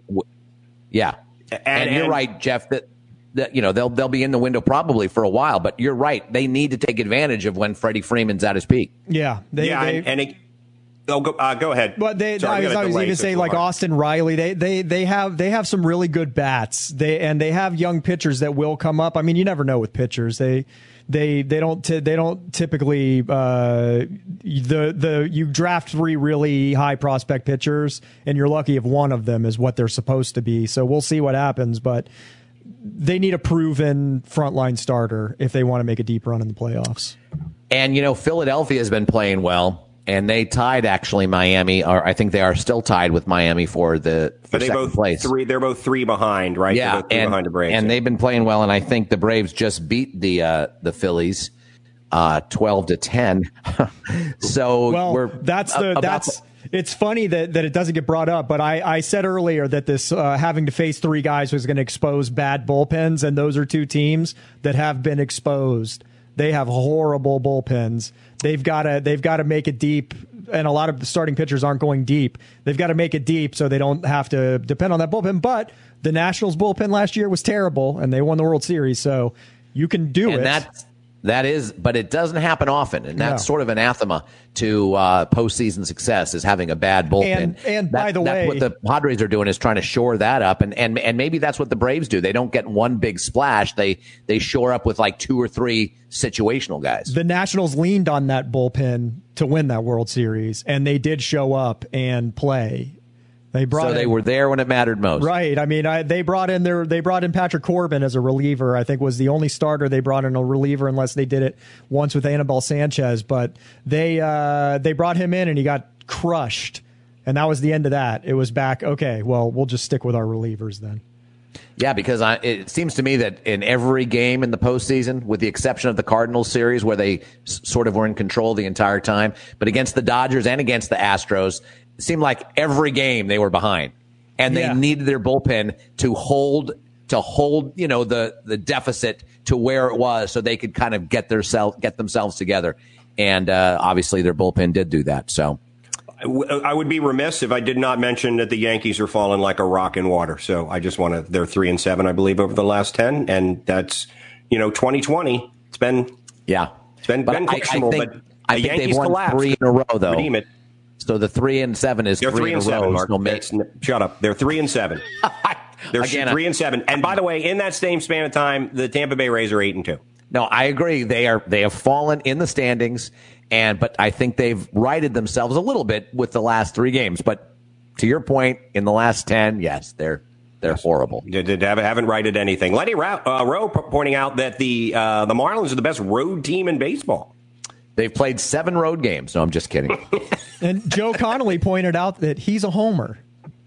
Yeah, and you're right, Jeff. That they'll be in the window probably for a while, but you're right. They need to take advantage of when Freddie Freeman's at his peak. Yeah, go ahead. But I was even saying Austin Riley. They have some really good bats. They have young pitchers that will come up. I mean, you never know with pitchers. They don't typically you draft three really high prospect pitchers and you're lucky if one of them is what they're supposed to be. So we'll see what happens, but they need a proven frontline starter if they want to make a deep run in the playoffs. And, Philadelphia has been playing well, and they tied actually Miami, or I think they are still tied with Miami for second place. They're both three behind, right? Yeah, they're both behind the Braves. And they've been playing well, and I think the Braves just beat the Phillies 12-10. So it's funny that it doesn't get brought up, but I said earlier that this having to face three guys was going to expose bad bullpens, and those are two teams that have been exposed. They have horrible bullpens. They've got to make it deep, and a lot of the starting pitchers aren't going deep. They've got to make it deep so they don't have to depend on that bullpen. But the Nationals' bullpen last year was terrible, and they won the World Series, so you can do it. But it doesn't happen often, and that's sort of anathema to postseason success is having a bad bullpen. And by the way, what the Padres are doing is trying to shore that up, and maybe that's what the Braves do. They don't get one big splash; they shore up with like two or three situational guys. The Nationals leaned on that bullpen to win that World Series, and they did show up and play. They were there when it mattered most, right? I mean, they brought in Patrick Corbin as a reliever. I think was the only starter they brought in a reliever, unless they did it once with Anibal Sanchez. But they brought him in and he got crushed, and that was the end of that. It was back. Okay, well, we'll just stick with our relievers then. Yeah, because it seems to me that in every game in the postseason, with the exception of the Cardinals series where they sort of were in control the entire time, but against the Dodgers and against the Astros. It seemed like every game they were behind, and they needed their bullpen to hold the deficit to where it was, so they could kind of get themselves together. And obviously, their bullpen did do that. So, I would be remiss if I did not mention that the Yankees are falling like a rock in water. So I just want to. They're 3-7, I believe, over the last 10, and that's 2020. It's been questionable, but I think Yankees they've won collapsed. 3 in a row though. Redeem it. So the 3-7 is three in a row. Mark. Shut up. They're 3-7. They're 3-7. And by the way, in that same span of time, the Tampa Bay Rays are 8-2. No, I agree. They have fallen in the standings, but I think they've righted themselves a little bit with the last three games. But to your point, in the last 10, yes, they're They're horrible. Haven't righted anything. Lenny Rowe pointing out that the Marlins are the best road team in baseball. They've played 7 road games. No, I'm just kidding. And Joe Connolly pointed out that he's a homer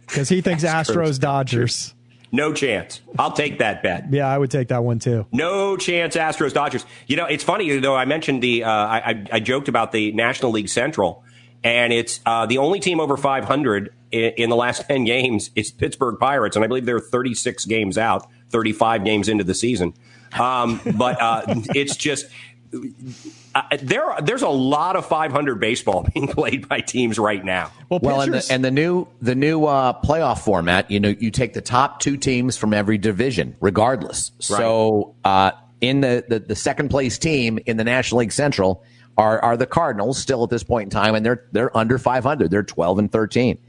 because he thinks Astros, Dodgers. No chance. I'll take that bet. Yeah, I would take that one too. No chance, Astros, Dodgers. You know, it's funny, though, I mentioned I joked about the National League Central, and it's the only team over 500 in the last 10 games is Pittsburgh Pirates, and I believe they're 36 games out, 35 games into the season. But it's just... There's a lot of 500 baseball being played by teams right now. Well, and the new playoff format, you know, you take the top 2 teams from every division, regardless. Right. So, in the second place team in the National League Central are the Cardinals still at this point in time, and they're under 500. They're 12-13.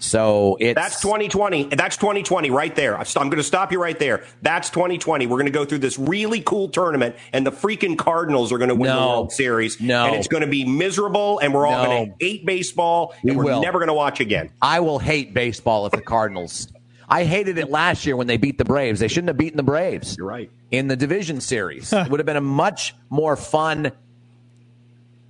So that's 2020. That's 2020 right there. I'm going to stop you right there. That's 2020. We're going to go through this really cool tournament, and the freaking Cardinals are going to win the World Series. No. And it's going to be miserable, and we're all going to hate baseball, and we're never going to watch again. I will hate baseball if the Cardinals. I hated it last year when they beat the Braves. They shouldn't have beaten the Braves. You're right. In the division series. It would have been a much more fun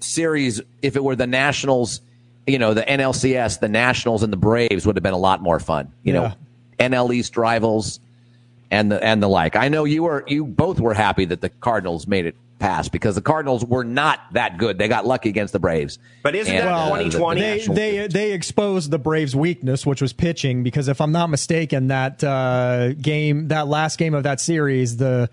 series if it were the Nationals. You know, the NLCS, the Nationals and the Braves would have been a lot more fun. You know, NL East rivals and the like. I know you both were happy that the Cardinals made it past because the Cardinals were not that good. They got lucky against the Braves. But isn't that 2020? They exposed the Braves' weakness, which was pitching, because if I'm not mistaken, that last game of that series, the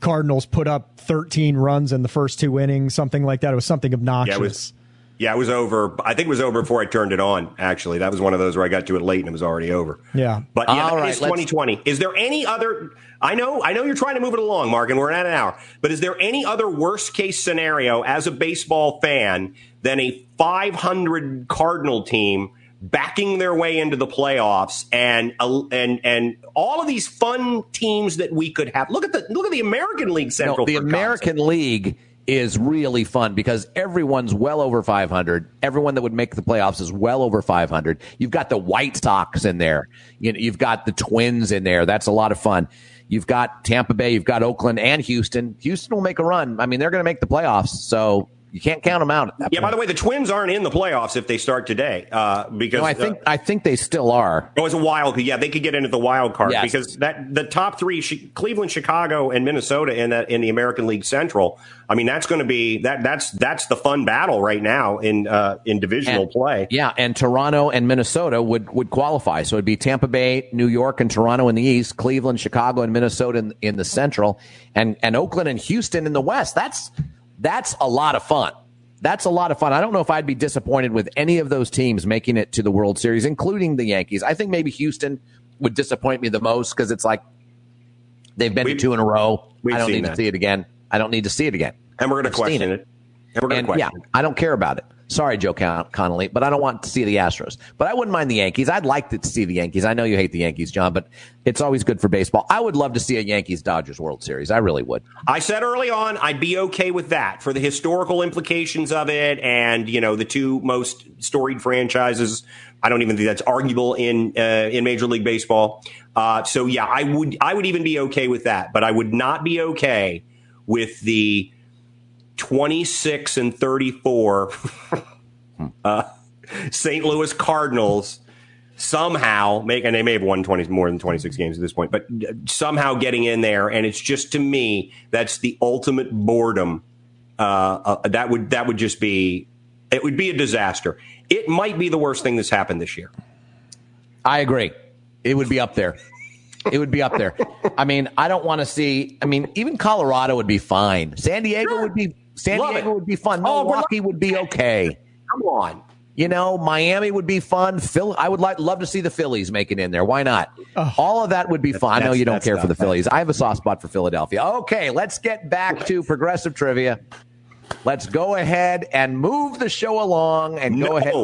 Cardinals put up 13 runs in the first 2 innings, something like that. It was something obnoxious. Yeah, it was over. I think it was over before I turned it on, actually. That was one of those where I got to it late and it was already over. Yeah. But yeah, it's 2020. Is there any other... I know you're trying to move it along, Mark, and we're at an hour. But is there any other worst-case scenario as a baseball fan than a 500 Cardinal team backing their way into the playoffs and all of these fun teams that we could have? Look at the American League Central. No, the American League... is really fun because everyone's well over 500. Everyone that would make the playoffs is well over 500. You've got the White Sox in there. You've got the Twins in there. That's a lot of fun. You've got Tampa Bay. You've got Oakland and Houston. Houston will make a run. I mean, they're going to make the playoffs, so you can't count them out. Yeah. By the way, the Twins aren't in the playoffs if they start today because I think they still are. Oh, it's a wild. Yeah, they could get into the wild card because the top 3: Cleveland, Chicago, and Minnesota in the American League Central. I mean, that's going to be that's the fun battle right now in divisional play. Yeah, and Toronto and Minnesota would qualify, so it'd be Tampa Bay, New York, and Toronto in the East, Cleveland, Chicago, and Minnesota in the Central, and Oakland and Houston in the West. That's a lot of fun. I don't know if I'd be disappointed with any of those teams making it to the World Series, including the Yankees. I think maybe Houston would disappoint me the most because it's like they've been to 2 in a row. I don't need to see it again. And we're going to question it. Yeah, I don't care about it. Sorry, Joe Connolly, but I don't want to see the Astros. But I wouldn't mind the Yankees. I'd like to see the Yankees. I know you hate the Yankees, John, but it's always good for baseball. I would love to see a Yankees-Dodgers World Series. I really would. I said early on I'd be okay with that for the historical implications of it and, you know, the 2 most storied franchises. I don't even think that's arguable in Major League Baseball. So, yeah, I would even be okay with that, but I would not be okay with the 26-34 St. Louis Cardinals somehow and they may have won more than 26 games at this point, but somehow getting in there. And it's just, to me, that's the ultimate boredom. That would just be, it would be a disaster. It might be the worst thing that's happened this year. I agree. It would be up there. It would be up there. I mean, I don't want to see. I mean, even Colorado would be fine. San Diego would be fun. Milwaukee would be okay. Come on. You know, Miami would be fun. I would love to see the Phillies make it in there. Why not? All of that would be fun. I know you don't care for the Phillies. I have a soft spot for Philadelphia. Okay, let's get back to progressive trivia. Let's go ahead and move the show along and go ahead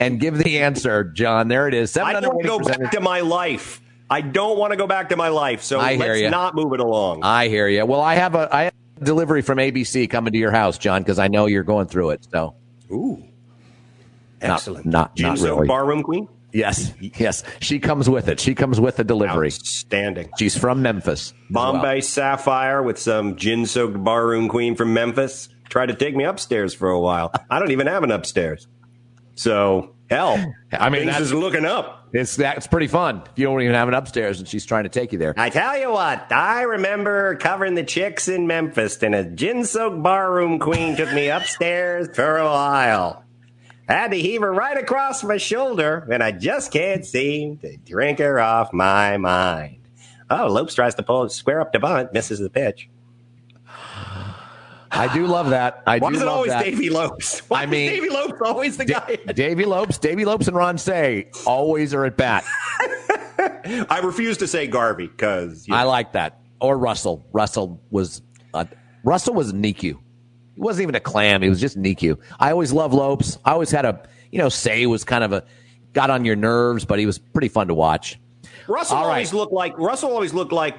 and give the answer, John. There it is. I don't go back to my life. I don't want to go back to my life, so let's not move it along. I hear you. Well, I have a delivery from ABC coming to your house, John, because I know you're going through it. So, excellent. Not really. Barroom Queen. Yes, yes. She comes with it. She comes with the delivery. Outstanding. She's from Memphis. Bombay Sapphire with some gin-soaked barroom queen from Memphis. Tried to take me upstairs for a while. I don't even have an upstairs. So, hell, I mean, that's just looking up. That's pretty fun. If you don't even have an upstairs and she's trying to take you there. I tell you what, I remember covering the chicks in Memphis, and a gin-soaked barroom queen took me upstairs for a while. I had to heave her right across my shoulder, and I just can't seem to drink her off my mind. Oh, Lopes tries to pull square up to bunt, misses the pitch. I do love that. Why is it always Davey Lopes? Why is Davey Lopes always the guy? Davey Lopes and Ron Say always are at bat. I refuse to say Garvey because I like that. Or Russell. Russell was NICU. He wasn't even a clam. He was just NICU. I always loved Lopes. I always had Say was kind of got on your nerves, but he was pretty fun to watch. Russell always looked like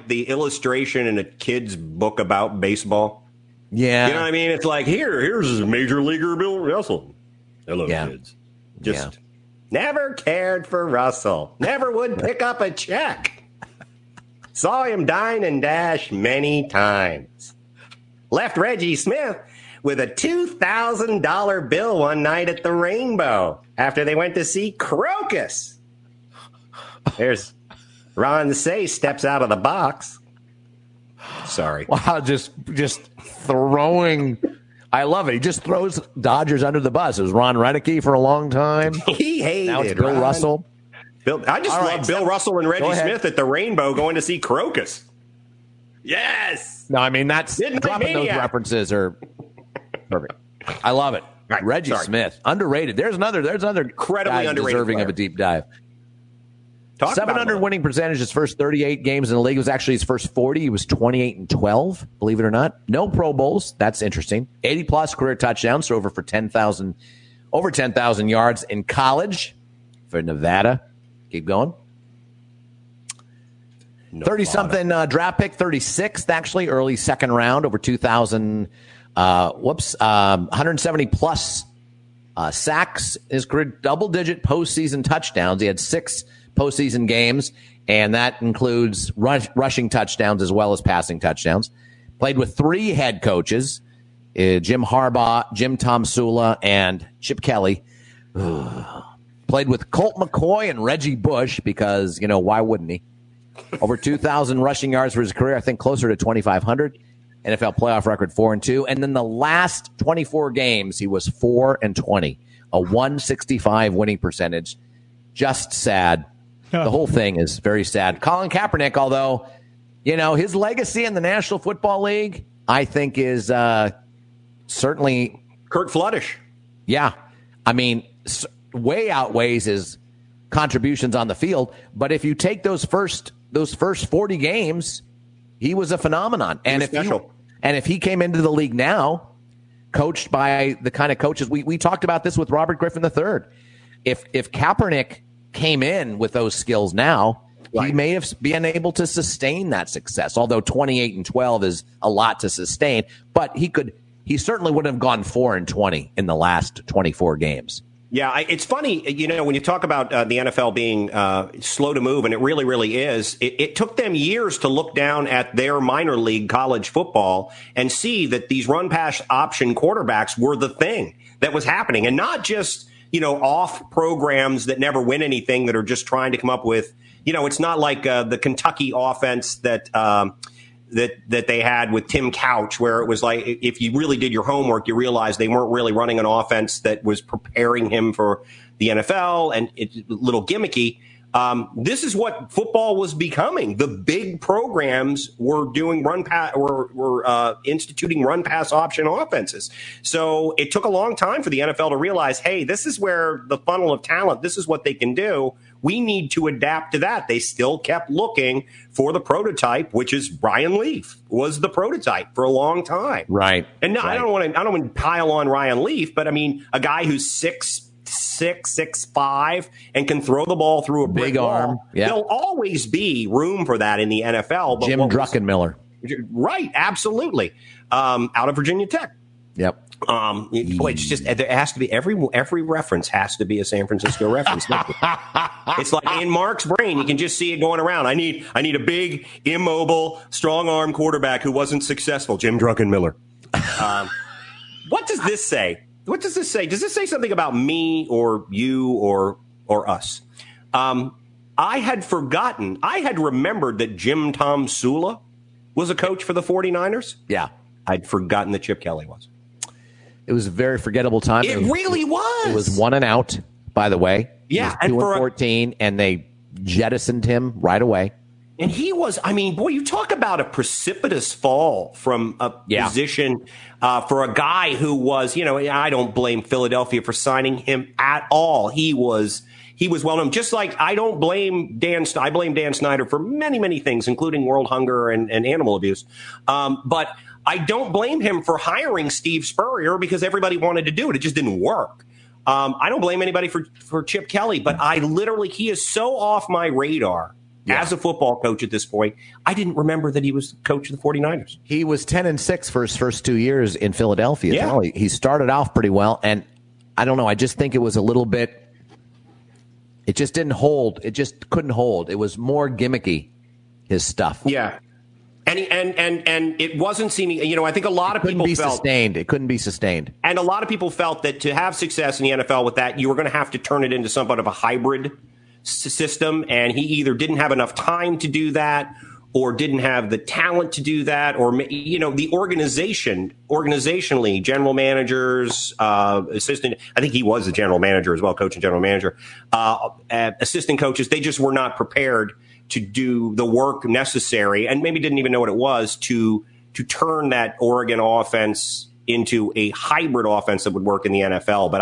the illustration in a kid's book about baseball. Yeah. You know what I mean? It's like, here's Major Leaguer Bill Russell. Hello, kids. Never cared for Russell. Never would pick up a check. Saw him dine and dash many times. Left Reggie Smith with a $2,000 bill one night at the Rainbow after they went to see Crocus. There's Ron Say steps out of the box. Sorry. Wow, just throwing. I love it. He just throws Dodgers under the bus. It was Ron Reneke for a long time. He hated now it's Bill Russell. I love Bill Russell and Reggie Smith at the Rainbow going to see Crocus. Yes. No, I mean, that's dropping those references are perfect. I love it. Right, Reggie Smith, underrated. There's another incredibly underrated deserving player of a deep dive. Talk .700 winning percentage his first 38 games in the league. It was actually his first 40. He was 28-12, believe it or not. No Pro Bowls. That's interesting. 80-plus career touchdowns, so over 10,000 yards in college for Nevada. Keep going. 30-something draft pick, 36th, actually, early second round, over 2,000, 170-plus sacks. His career double-digit postseason touchdowns. He had 6 postseason games, and that includes rushing touchdowns as well as passing touchdowns. Played with 3 head coaches, Jim Harbaugh, Jim Tomsula, and Chip Kelly. Played with Colt McCoy and Reggie Bush because, why wouldn't he? Over 2,000 rushing yards for his career, I think closer to 2,500. NFL playoff record 4-2. And then the last 24 games, he was 4-20, a 165 winning percentage. Just sad. The whole thing is very sad. Colin Kaepernick, although, his legacy in the National Football League, I think is certainly... Curt Floodish. Yeah. I mean, way outweighs his contributions on the field. But if you take those first 40 games, he was a phenomenon. And if he came into the league now, coached by the kind of coaches we talked about this with Robert Griffin III. If Kaepernick came in with those skills now, he may have been able to sustain that success. Although 28-12 is a lot to sustain, but he certainly wouldn't have gone 4-20 in the last 24 games. Yeah, it's funny, when you talk about the NFL being slow to move, and it really, really is, it took them years to look down at their minor league college football and see that these run-pass option quarterbacks were the thing that was happening, and not just, off programs that never win anything that are just trying to come up with, it's not like the Kentucky offense that they had with Tim Couch, where it was like, if you really did your homework, you realized they weren't really running an offense that was preparing him for the NFL, and it's a little gimmicky. This is what football was becoming. The big programs were doing instituting run pass option offenses. So it took a long time for the NFL to realize, hey, this is where the funnel of talent, this is what they can do. We need to adapt to that. They still kept looking for the prototype, which is Ryan Leaf was the prototype for a long time. Right. And no, right. I don't want to pile on Ryan Leaf, but I mean, a guy who's 6'5" and can throw the ball through a big arm. Yeah. There'll always be room for that in the NFL. But Jim Druckenmiller. Right. Absolutely. Out of Virginia Tech. Yep. It's just there has to be every reference has to be a San Francisco reference. It's like in Mark's brain, you can just see it going around. I need a big, immobile, strong arm quarterback who wasn't successful. Jim Druckenmiller. What does this say? What does this say? Does this say something about me or you or us? I had forgotten. I had remembered that Jim Tom Sula was a coach for the 49ers. Yeah. I'd forgotten that Chip Kelly was. It was a very forgettable time. It really was. It was 1 and out, by the way. Yeah. He was 2 and 14, and they jettisoned him right away. And he was, you talk about a precipitous fall from a position for a guy who was, I don't blame Philadelphia for signing him at all. He was well known. Just like I don't blame I blame Dan Snyder for many, many things, including world hunger and animal abuse. But I don't blame him for hiring Steve Spurrier because everybody wanted to do it. It just didn't work. I don't blame anybody for Chip Kelly, but he is so off my radar. Yeah. As a football coach at this point, I didn't remember that he was coach of the 49ers. He was 10-6 for his first 2 years in Philadelphia. Yeah. Well, he started off pretty well, and I don't know. I just think it was a little bit – it just didn't hold. It just couldn't hold. It was more gimmicky, his stuff. Yeah. And it wasn't seeming, I think a lot of people felt sustained. It couldn't be sustained. And a lot of people felt that to have success in the NFL with that, you were going to have to turn it into somewhat of a hybrid system. And he either didn't have enough time to do that or didn't have the talent to do that. Or, the organizationally, general managers, assistant. I think he was the general manager as well, coach and general manager, assistant coaches. They just were not prepared to do the work necessary, and maybe didn't even know what it was to turn that Oregon offense into a hybrid offense that would work in the NFL. But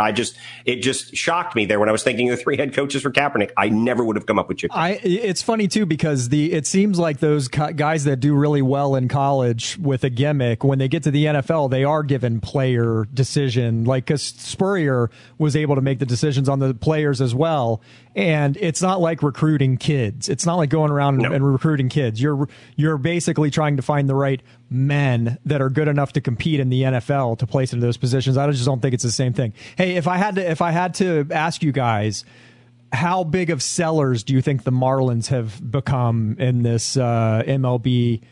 it just shocked me there when I was thinking of the 3 head coaches for Kaepernick. I never would have come up with Chip. It's funny too, because it seems like those guys that do really well in college with a gimmick, when they get to the NFL, they are given player decision. Like, 'cause Spurrier was able to make the decisions on the players as well. And it's not like recruiting kids. It's not like going around and recruiting kids. You're basically trying to find the right men that are good enough to compete in the NFL to place into those positions. I just don't think it's the same thing. Hey, if I had to ask you guys, how big of sellers do you think the Marlins have become in this MLB?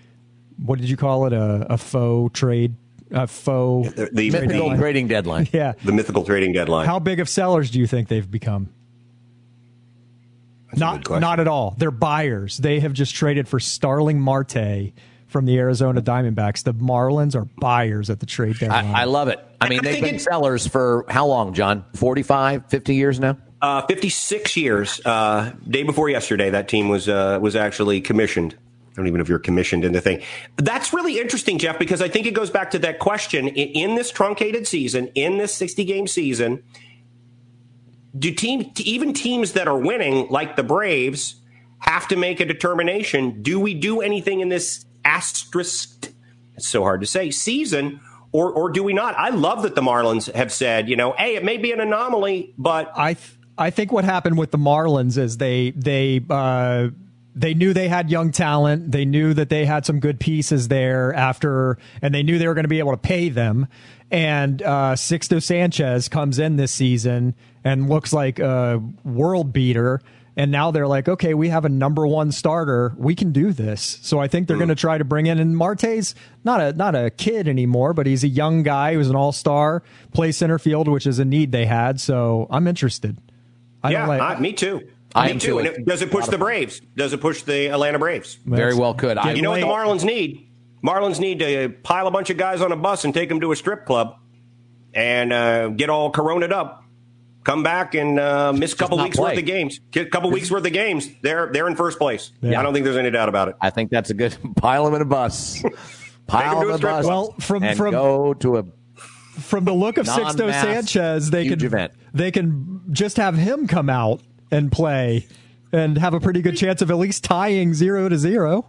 What did you call it? A faux trade? The mythical trading deadline. Yeah, the mythical trading deadline. How big of sellers do you think they've become? Not at all. They're buyers. They have just traded for Starling Marte from the Arizona Diamondbacks. The Marlins are buyers at the trade deadline. I love it. They've been sellers for how long, John? 45, 50 years now? 56 years. Day before yesterday, that team was actually commissioned. I don't even know if you're commissioned in the thing. That's really interesting, Jeff, because I think it goes back to that question. In this truncated season, in this 60-game season, do teams that are winning, like the Braves, have to make a determination? Do we do anything in this asterisk? It's so hard to say season, or do we not? I love that the Marlins have said, hey, it may be an anomaly, but I think what happened with the Marlins is they knew they had young talent. They knew that they had some good pieces there after, and they knew they were going to be able to pay them. And Sixto Sanchez comes in this season and looks like a world beater. And now they're like, okay, we have a #1 starter. We can do this. So I think they're going to try to bring in. And Marte's not a kid anymore, but he's a young guy who's an all-star, plays center field, which is a need they had. So I'm interested. Me too. I am too. And does it push the Braves? Does it push the Atlanta Braves? Very well could. You know what the Marlins need? Marlins need to pile a bunch of guys on a bus and take them to a strip club and get all coroned up. Come back and miss a couple weeks worth of games. A couple weeks worth of games. They're in first place. Yeah. I don't think there's any doubt about it. I think that's a good pile them in a bus. Pile them in a bus. Well, from go to a. From the look of Sixto Sanchez, they can just have him come out and play and have a pretty good chance of at least tying 0-0.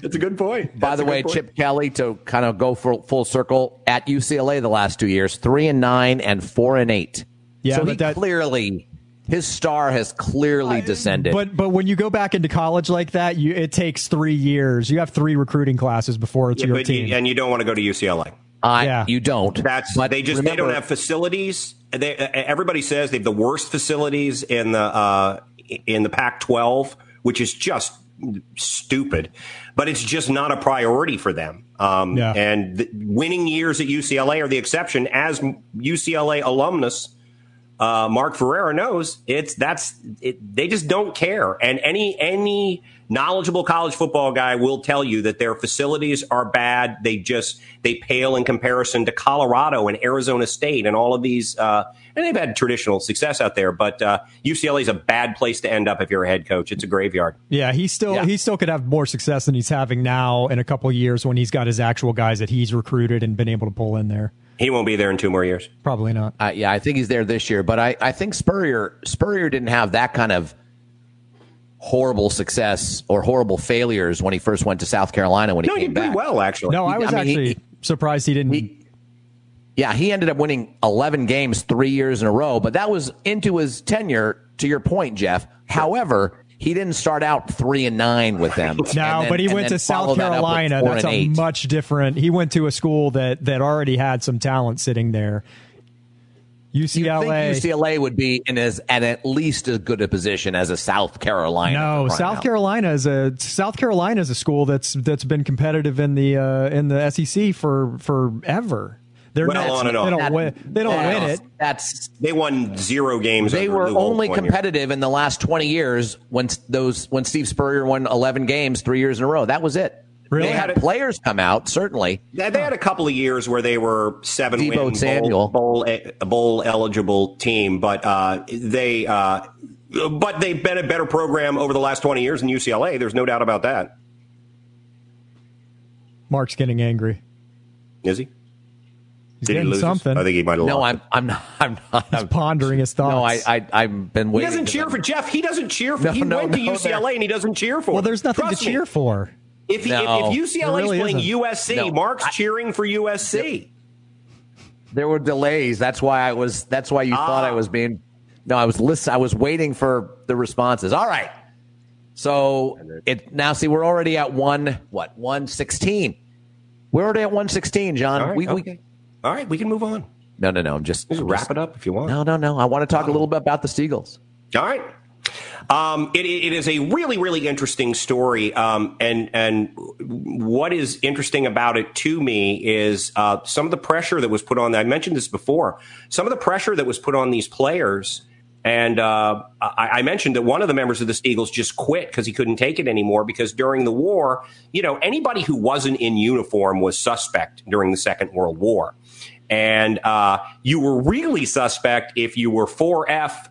That's a good point. By the way, Chip Kelly, to kind of go full circle, at UCLA the last 2 years, 3-9 and 4-8. Yeah, so his star has clearly descended. But when you go back into college like that, it takes 3 years. You have 3 recruiting classes before it's your team, and you don't want to go to UCLA. You don't. They don't have facilities. Everybody says they have the worst facilities in the Pac-12, which is just stupid, but it's just not a priority for them. And the winning years at UCLA are the exception. As UCLA alumnus, Mark Ferreira knows, they just don't care. And any knowledgeable college football guy will tell you that their facilities are bad. They pale in comparison to Colorado and Arizona State and all of these. And they've had traditional success out there, but UCLA is a bad place to end up if you're a head coach. It's a graveyard. Yeah, he still could have more success than he's having now in a couple of years when he's got his actual guys that he's recruited and been able to pull in there. He won't be there in 2 more years. Probably not. I think he's there this year, but I think Spurrier didn't have that kind of horrible success or horrible failures when he first went to South Carolina. When he came back, he did well actually. No, I was surprised he didn't. He ended up winning 11 games 3 years in a row, but that was into his tenure. To your point, Jeff. However, he didn't start out 3-9 with them. But he went to South Carolina. That's a much different. He went to a school that already had some talent sitting there. UCLA. You think UCLA would be at least as good a position as a South Carolina? No, South Carolina is a school that's been competitive in the SEC forever. They're not. They don't win it. They won 0 games. They were only competitive in the last 20 years when Steve Spurrier won 11 games 3 years in a row. That was it. Really? They had players come out, certainly. They had a couple of years where they were 7-win bowl eligible team, but they've been a better program over the last 20 years in UCLA. There's no doubt about that. Mark's getting angry. Is he? He's Did getting he lose something. His, I think he might have. No, I'm not. He's pondering his thoughts. No, I've been waiting. He doesn't cheer for Jeff. He doesn't cheer for. He went to UCLA and he doesn't cheer for. Well, there's nothing to cheer for. If UCLA really is playing USC, Mark's cheering for USC. There were delays. That's why you thought I was being. No, I was waiting for the responses. All right. So we're already at 116. We're already at 116, John. All right, all right, we can move on. No. Just wrap it up if you want. No. I want to talk a little bit about the Seagulls. All right. It is a really, really interesting story. And what is interesting about it to me is some of the pressure that was put on. I mentioned this before. Some of the pressure that was put on these players. And I mentioned that one of the members of the Seagulls just quit because he couldn't take it anymore, because during the war, anybody who wasn't in uniform was suspect during the Second World War. And you were really suspect if you were 4F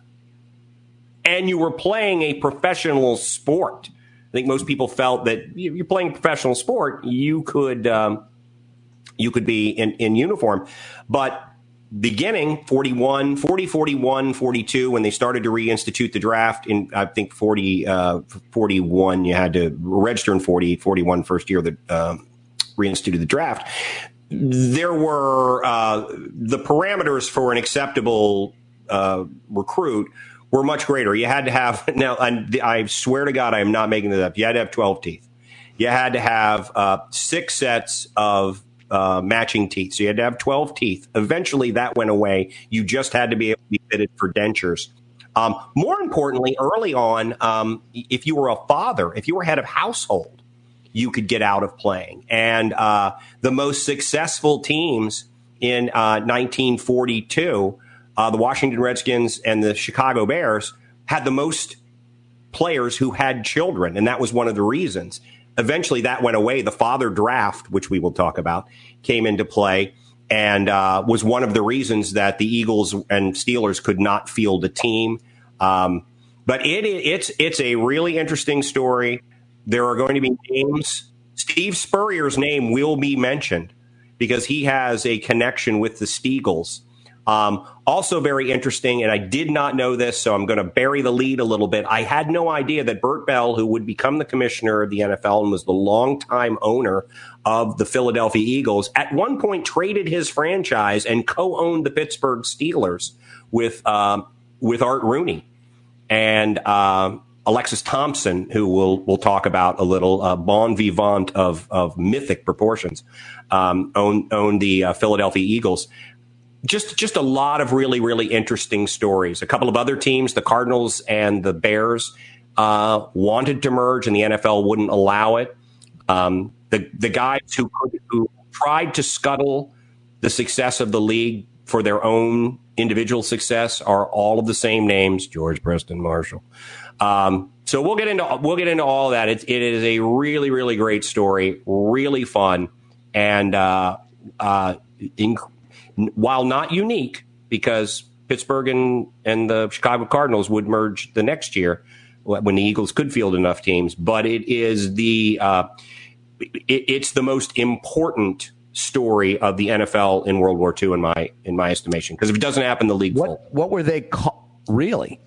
and you were playing a professional sport. I think most people felt that if you're playing a professional sport, you could be in uniform. But beginning 41, 42, when they started to reinstitute the draft in, I think, 41, you had to register in 41 first year that reinstituted the draft. There were the parameters for an acceptable recruit were much greater. You had to have, now, I swear to God, I am not making this up. You had to have 12 teeth. You had to have 6 sets of matching teeth. So you had to have 12 teeth. Eventually that went away. You just had to be able to be fitted for dentures. More importantly, early on, if you were a father, if you were head of household, you could get out of playing. And the most successful teams in 1942, the Washington Redskins and the Chicago Bears, had the most players who had children, and that was one of the reasons. Eventually, that went away. The father draft, which we will talk about, came into play and was one of the reasons that the Eagles and Steelers could not field a team. But it's a really interesting story. There are going to be names. Steve Spurrier's name will be mentioned because he has a connection with the Steagles. Also very interesting, and I did not know this, so I'm going to bury the lead a little bit. I had no idea that Bert Bell, who would become the commissioner of the NFL and was the longtime owner of the Philadelphia Eagles, at one point traded his franchise and co-owned the Pittsburgh Steelers with Art Rooney. And Alexis Thompson, who we'll talk about a little, bon vivant of mythic proportions, owned the Philadelphia Eagles. Just a lot of really, really interesting stories. A couple of other teams, the Cardinals and the Bears, wanted to merge, and the NFL wouldn't allow it. The guys who tried to scuttle the success of the league for their own individual success are all of the same names: George Preston Marshall. So we'll get into all that. It is a really, really great story, really fun, and while not unique, because Pittsburgh and the Chicago Cardinals would merge the next year when the Eagles could field enough teams, but it is it's the most important story of the NFL in World War II in my estimation, because if it doesn't happen, the league. What were they really?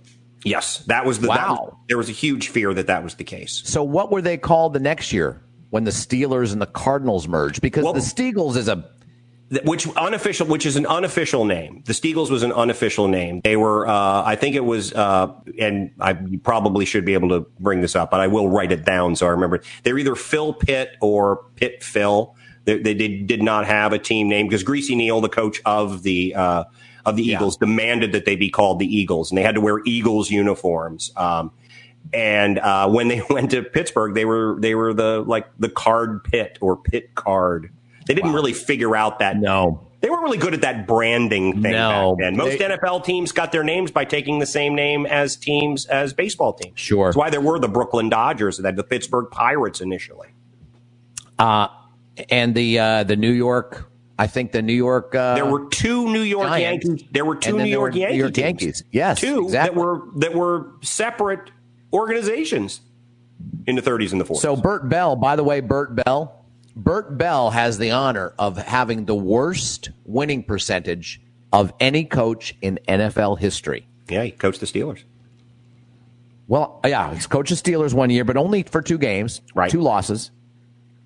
Yes, that was the wow. There was a huge fear that was the case. So what were they called the next year when the Steelers and the Cardinals merged? Because the Steagles is a an unofficial name. The Steagles was an unofficial name. They were, I think it was, and I probably should be able to bring this up, but I will write it down so I remember. They were either Phil Pitt or Pitt Phil. They did not have a team name because Greasy Neal, the coach of the Eagles, demanded that they be called the Eagles, and they had to wear Eagles uniforms. And when they went to Pittsburgh, they were the Card Pitt or Pitt Card. They didn't really figure out that. No, they weren't really good at that branding thing back then. Most NFL teams got their names by taking the same name as teams as baseball teams. Sure, that's why there were the Brooklyn Dodgers and the Pittsburgh Pirates initially. And the New York, I think the New York. There were two New York Giants. Yankees. There were two New York Yankees. Yes, exactly. that were separate organizations in the 30s and the 40s. So Bert Bell, by the way, Bert Bell has the honor of having the worst winning percentage of any coach in NFL history. Yeah, he coached the Steelers. Well, yeah, he's coached the Steelers one year, but only for two games, right? 2 losses.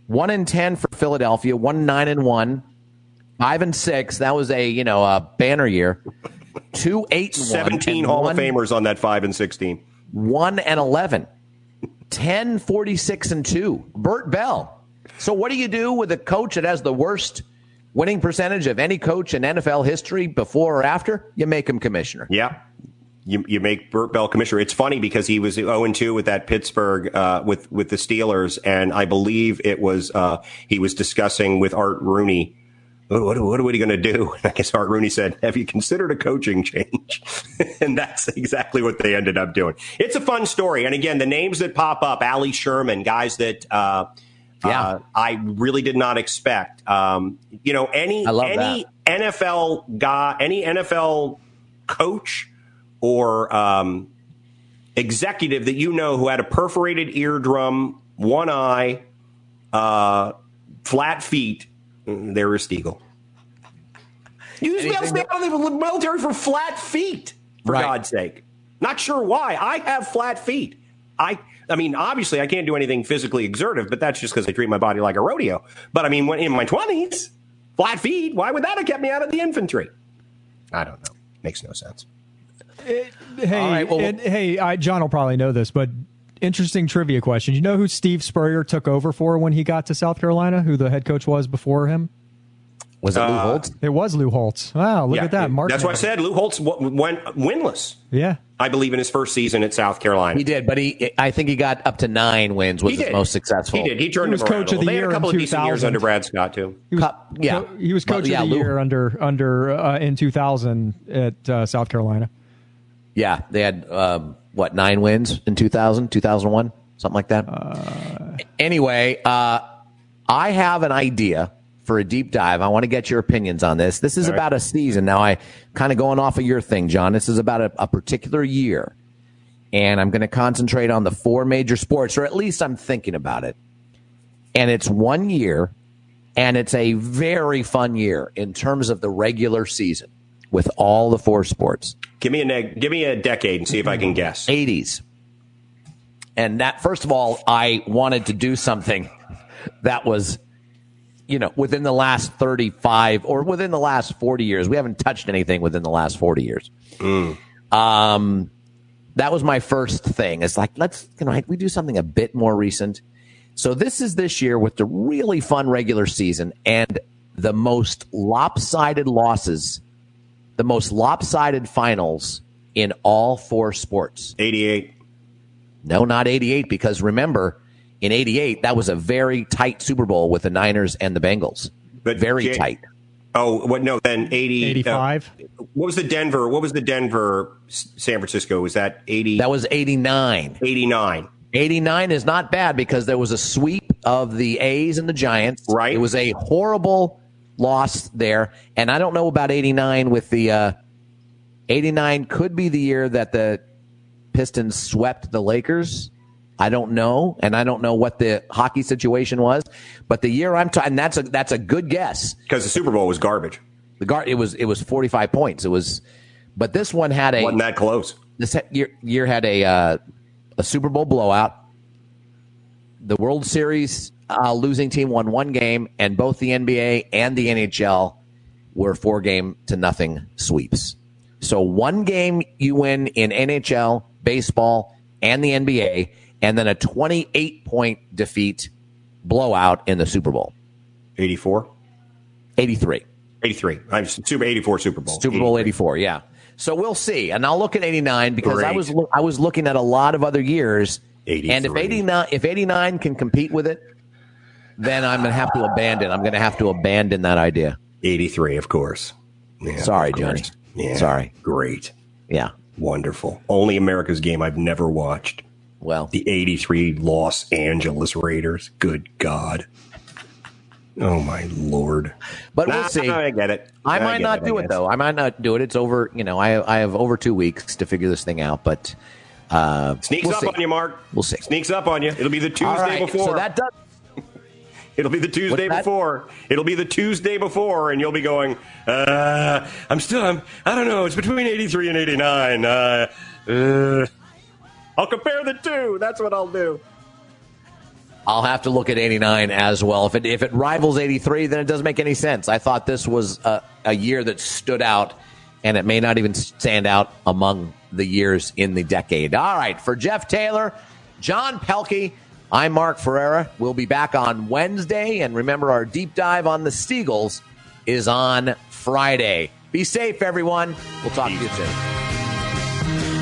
1-10 for Philadelphia, 1-9-1, 5-6. That was a banner year. 2-8-1. 17 Hall of Famers on that 5-16. 1-11. 10-46-2. Bert Bell. So what do you do with a coach that has the worst winning percentage of any coach in NFL history before or after? You make him commissioner. Yeah. You make Bert Bell commissioner. It's funny because he was 0-2 with that Pittsburgh, with the Steelers. And I believe it was, he was discussing with Art Rooney, what are you going to do? And I guess Art Rooney said, have you considered a coaching change? And that's exactly what they ended up doing. It's a fun story. And again, the names that pop up, Ali Sherman, guys that, I really did not expect. Any NFL guy, any NFL coach, or executive that who had a perforated eardrum, one eye, flat feet, they're a Steagle. You used to stay out of the military for flat feet, for God's sake. Not sure why. I have flat feet. I mean, obviously, I can't do anything physically exertive, but that's just because I treat my body like a rodeo. But, I mean, when in my 20s, flat feet, why would that have kept me out of the infantry? I don't know. Makes no sense. John will probably know this, but interesting trivia question. You know who Steve Spurrier took over for when he got to South Carolina, who the head coach was before him? Was it Lou Holtz? It was Lou Holtz. Wow, look at that. Mark, that's what I said. Lou Holtz went winless. Yeah. I believe in his first season at South Carolina. He did, but I think he got up to 9 wins, was his most successful. He did. He turned him around. Coach of the year. They had a couple of decent years under Brad Scott, too. He was coach of the year in 2000 at South Carolina. Yeah, they had, 9 wins in 2000, 2001, something like that. Anyway, I have an idea for a deep dive. I want to get your opinions on this. This is about a season. Now, I kind of going off of your thing, John. This is about a particular year, and I'm going to concentrate on the 4 major sports, or at least I'm thinking about it. And it's one year, and it's a very fun year in terms of the regular season with all the 4 sports. Give me a decade and see if I can guess. 80s. And that, first of all, I wanted to do something that was, within the last 35 or within the last 40 years. We haven't touched anything within the last 40 years. that was my first thing. It's like, can we do something a bit more recent? So this is this year with the really fun regular season and the most lopsided losses, the most lopsided finals in all four sports. 88. No, not 88, because remember, in 88, that was a very tight Super Bowl with the Niners and the Bengals. But very tight. Oh, what? No, then 85. What was the Denver? What was the Denver San Francisco? Was that 80? That was 89. 89. 89 is not bad because there was a sweep of the A's and the Giants. Right. It was a horrible loss there. And I don't know about 89 with the 89 could be the year that the Pistons swept the Lakers. I don't know. And I don't know what the hockey situation was. But the year I'm talking, that's a good guess. Because the Super Bowl was garbage. It was 45 points. It was, but this one had a. Wasn't that close. This year had a Super Bowl blowout. The World Series losing team won one game, and both the NBA and the NHL were 4-0 sweeps. So one game you win in NHL, baseball, and the NBA, and then a 28-point defeat blowout in the Super Bowl. 84? 83. 83. I'm super 84 Super Bowl. Super Bowl 84, yeah. So we'll see, and I'll look at 89 because I was looking at a lot of other years, 83. And if 89 can compete with it, then I'm going to have to abandon that idea. 83, of course. Yeah, sorry, Johnny. Yeah, sorry. Great. Yeah. Wonderful. Only America's game I've never watched. Well, the 83 Los Angeles Raiders. Good God. Oh, my Lord. But we'll see. I get it. I might not do it. It's over. You know, I have over 2 weeks to figure this thing out. But sneaks up on you, Mark. We'll see. Sneaks up on you. It'll be the Tuesday before. So that does. It'll be the Tuesday before. It'll be the Tuesday before, and you'll be going, I don't know. It's between 83 and 89. I'll compare the two. That's what I'll do. I'll have to look at 89 as well. If it rivals 83, then it doesn't make any sense. I thought this was a year that stood out, and it may not even stand out among the years in the decade. All right, for Jeff Taylor, John Pelkey, I'm Mark Ferreira. We'll be back on Wednesday, and remember, our deep dive on the Steagles is on Friday. Be safe, everyone. We'll talk to you soon.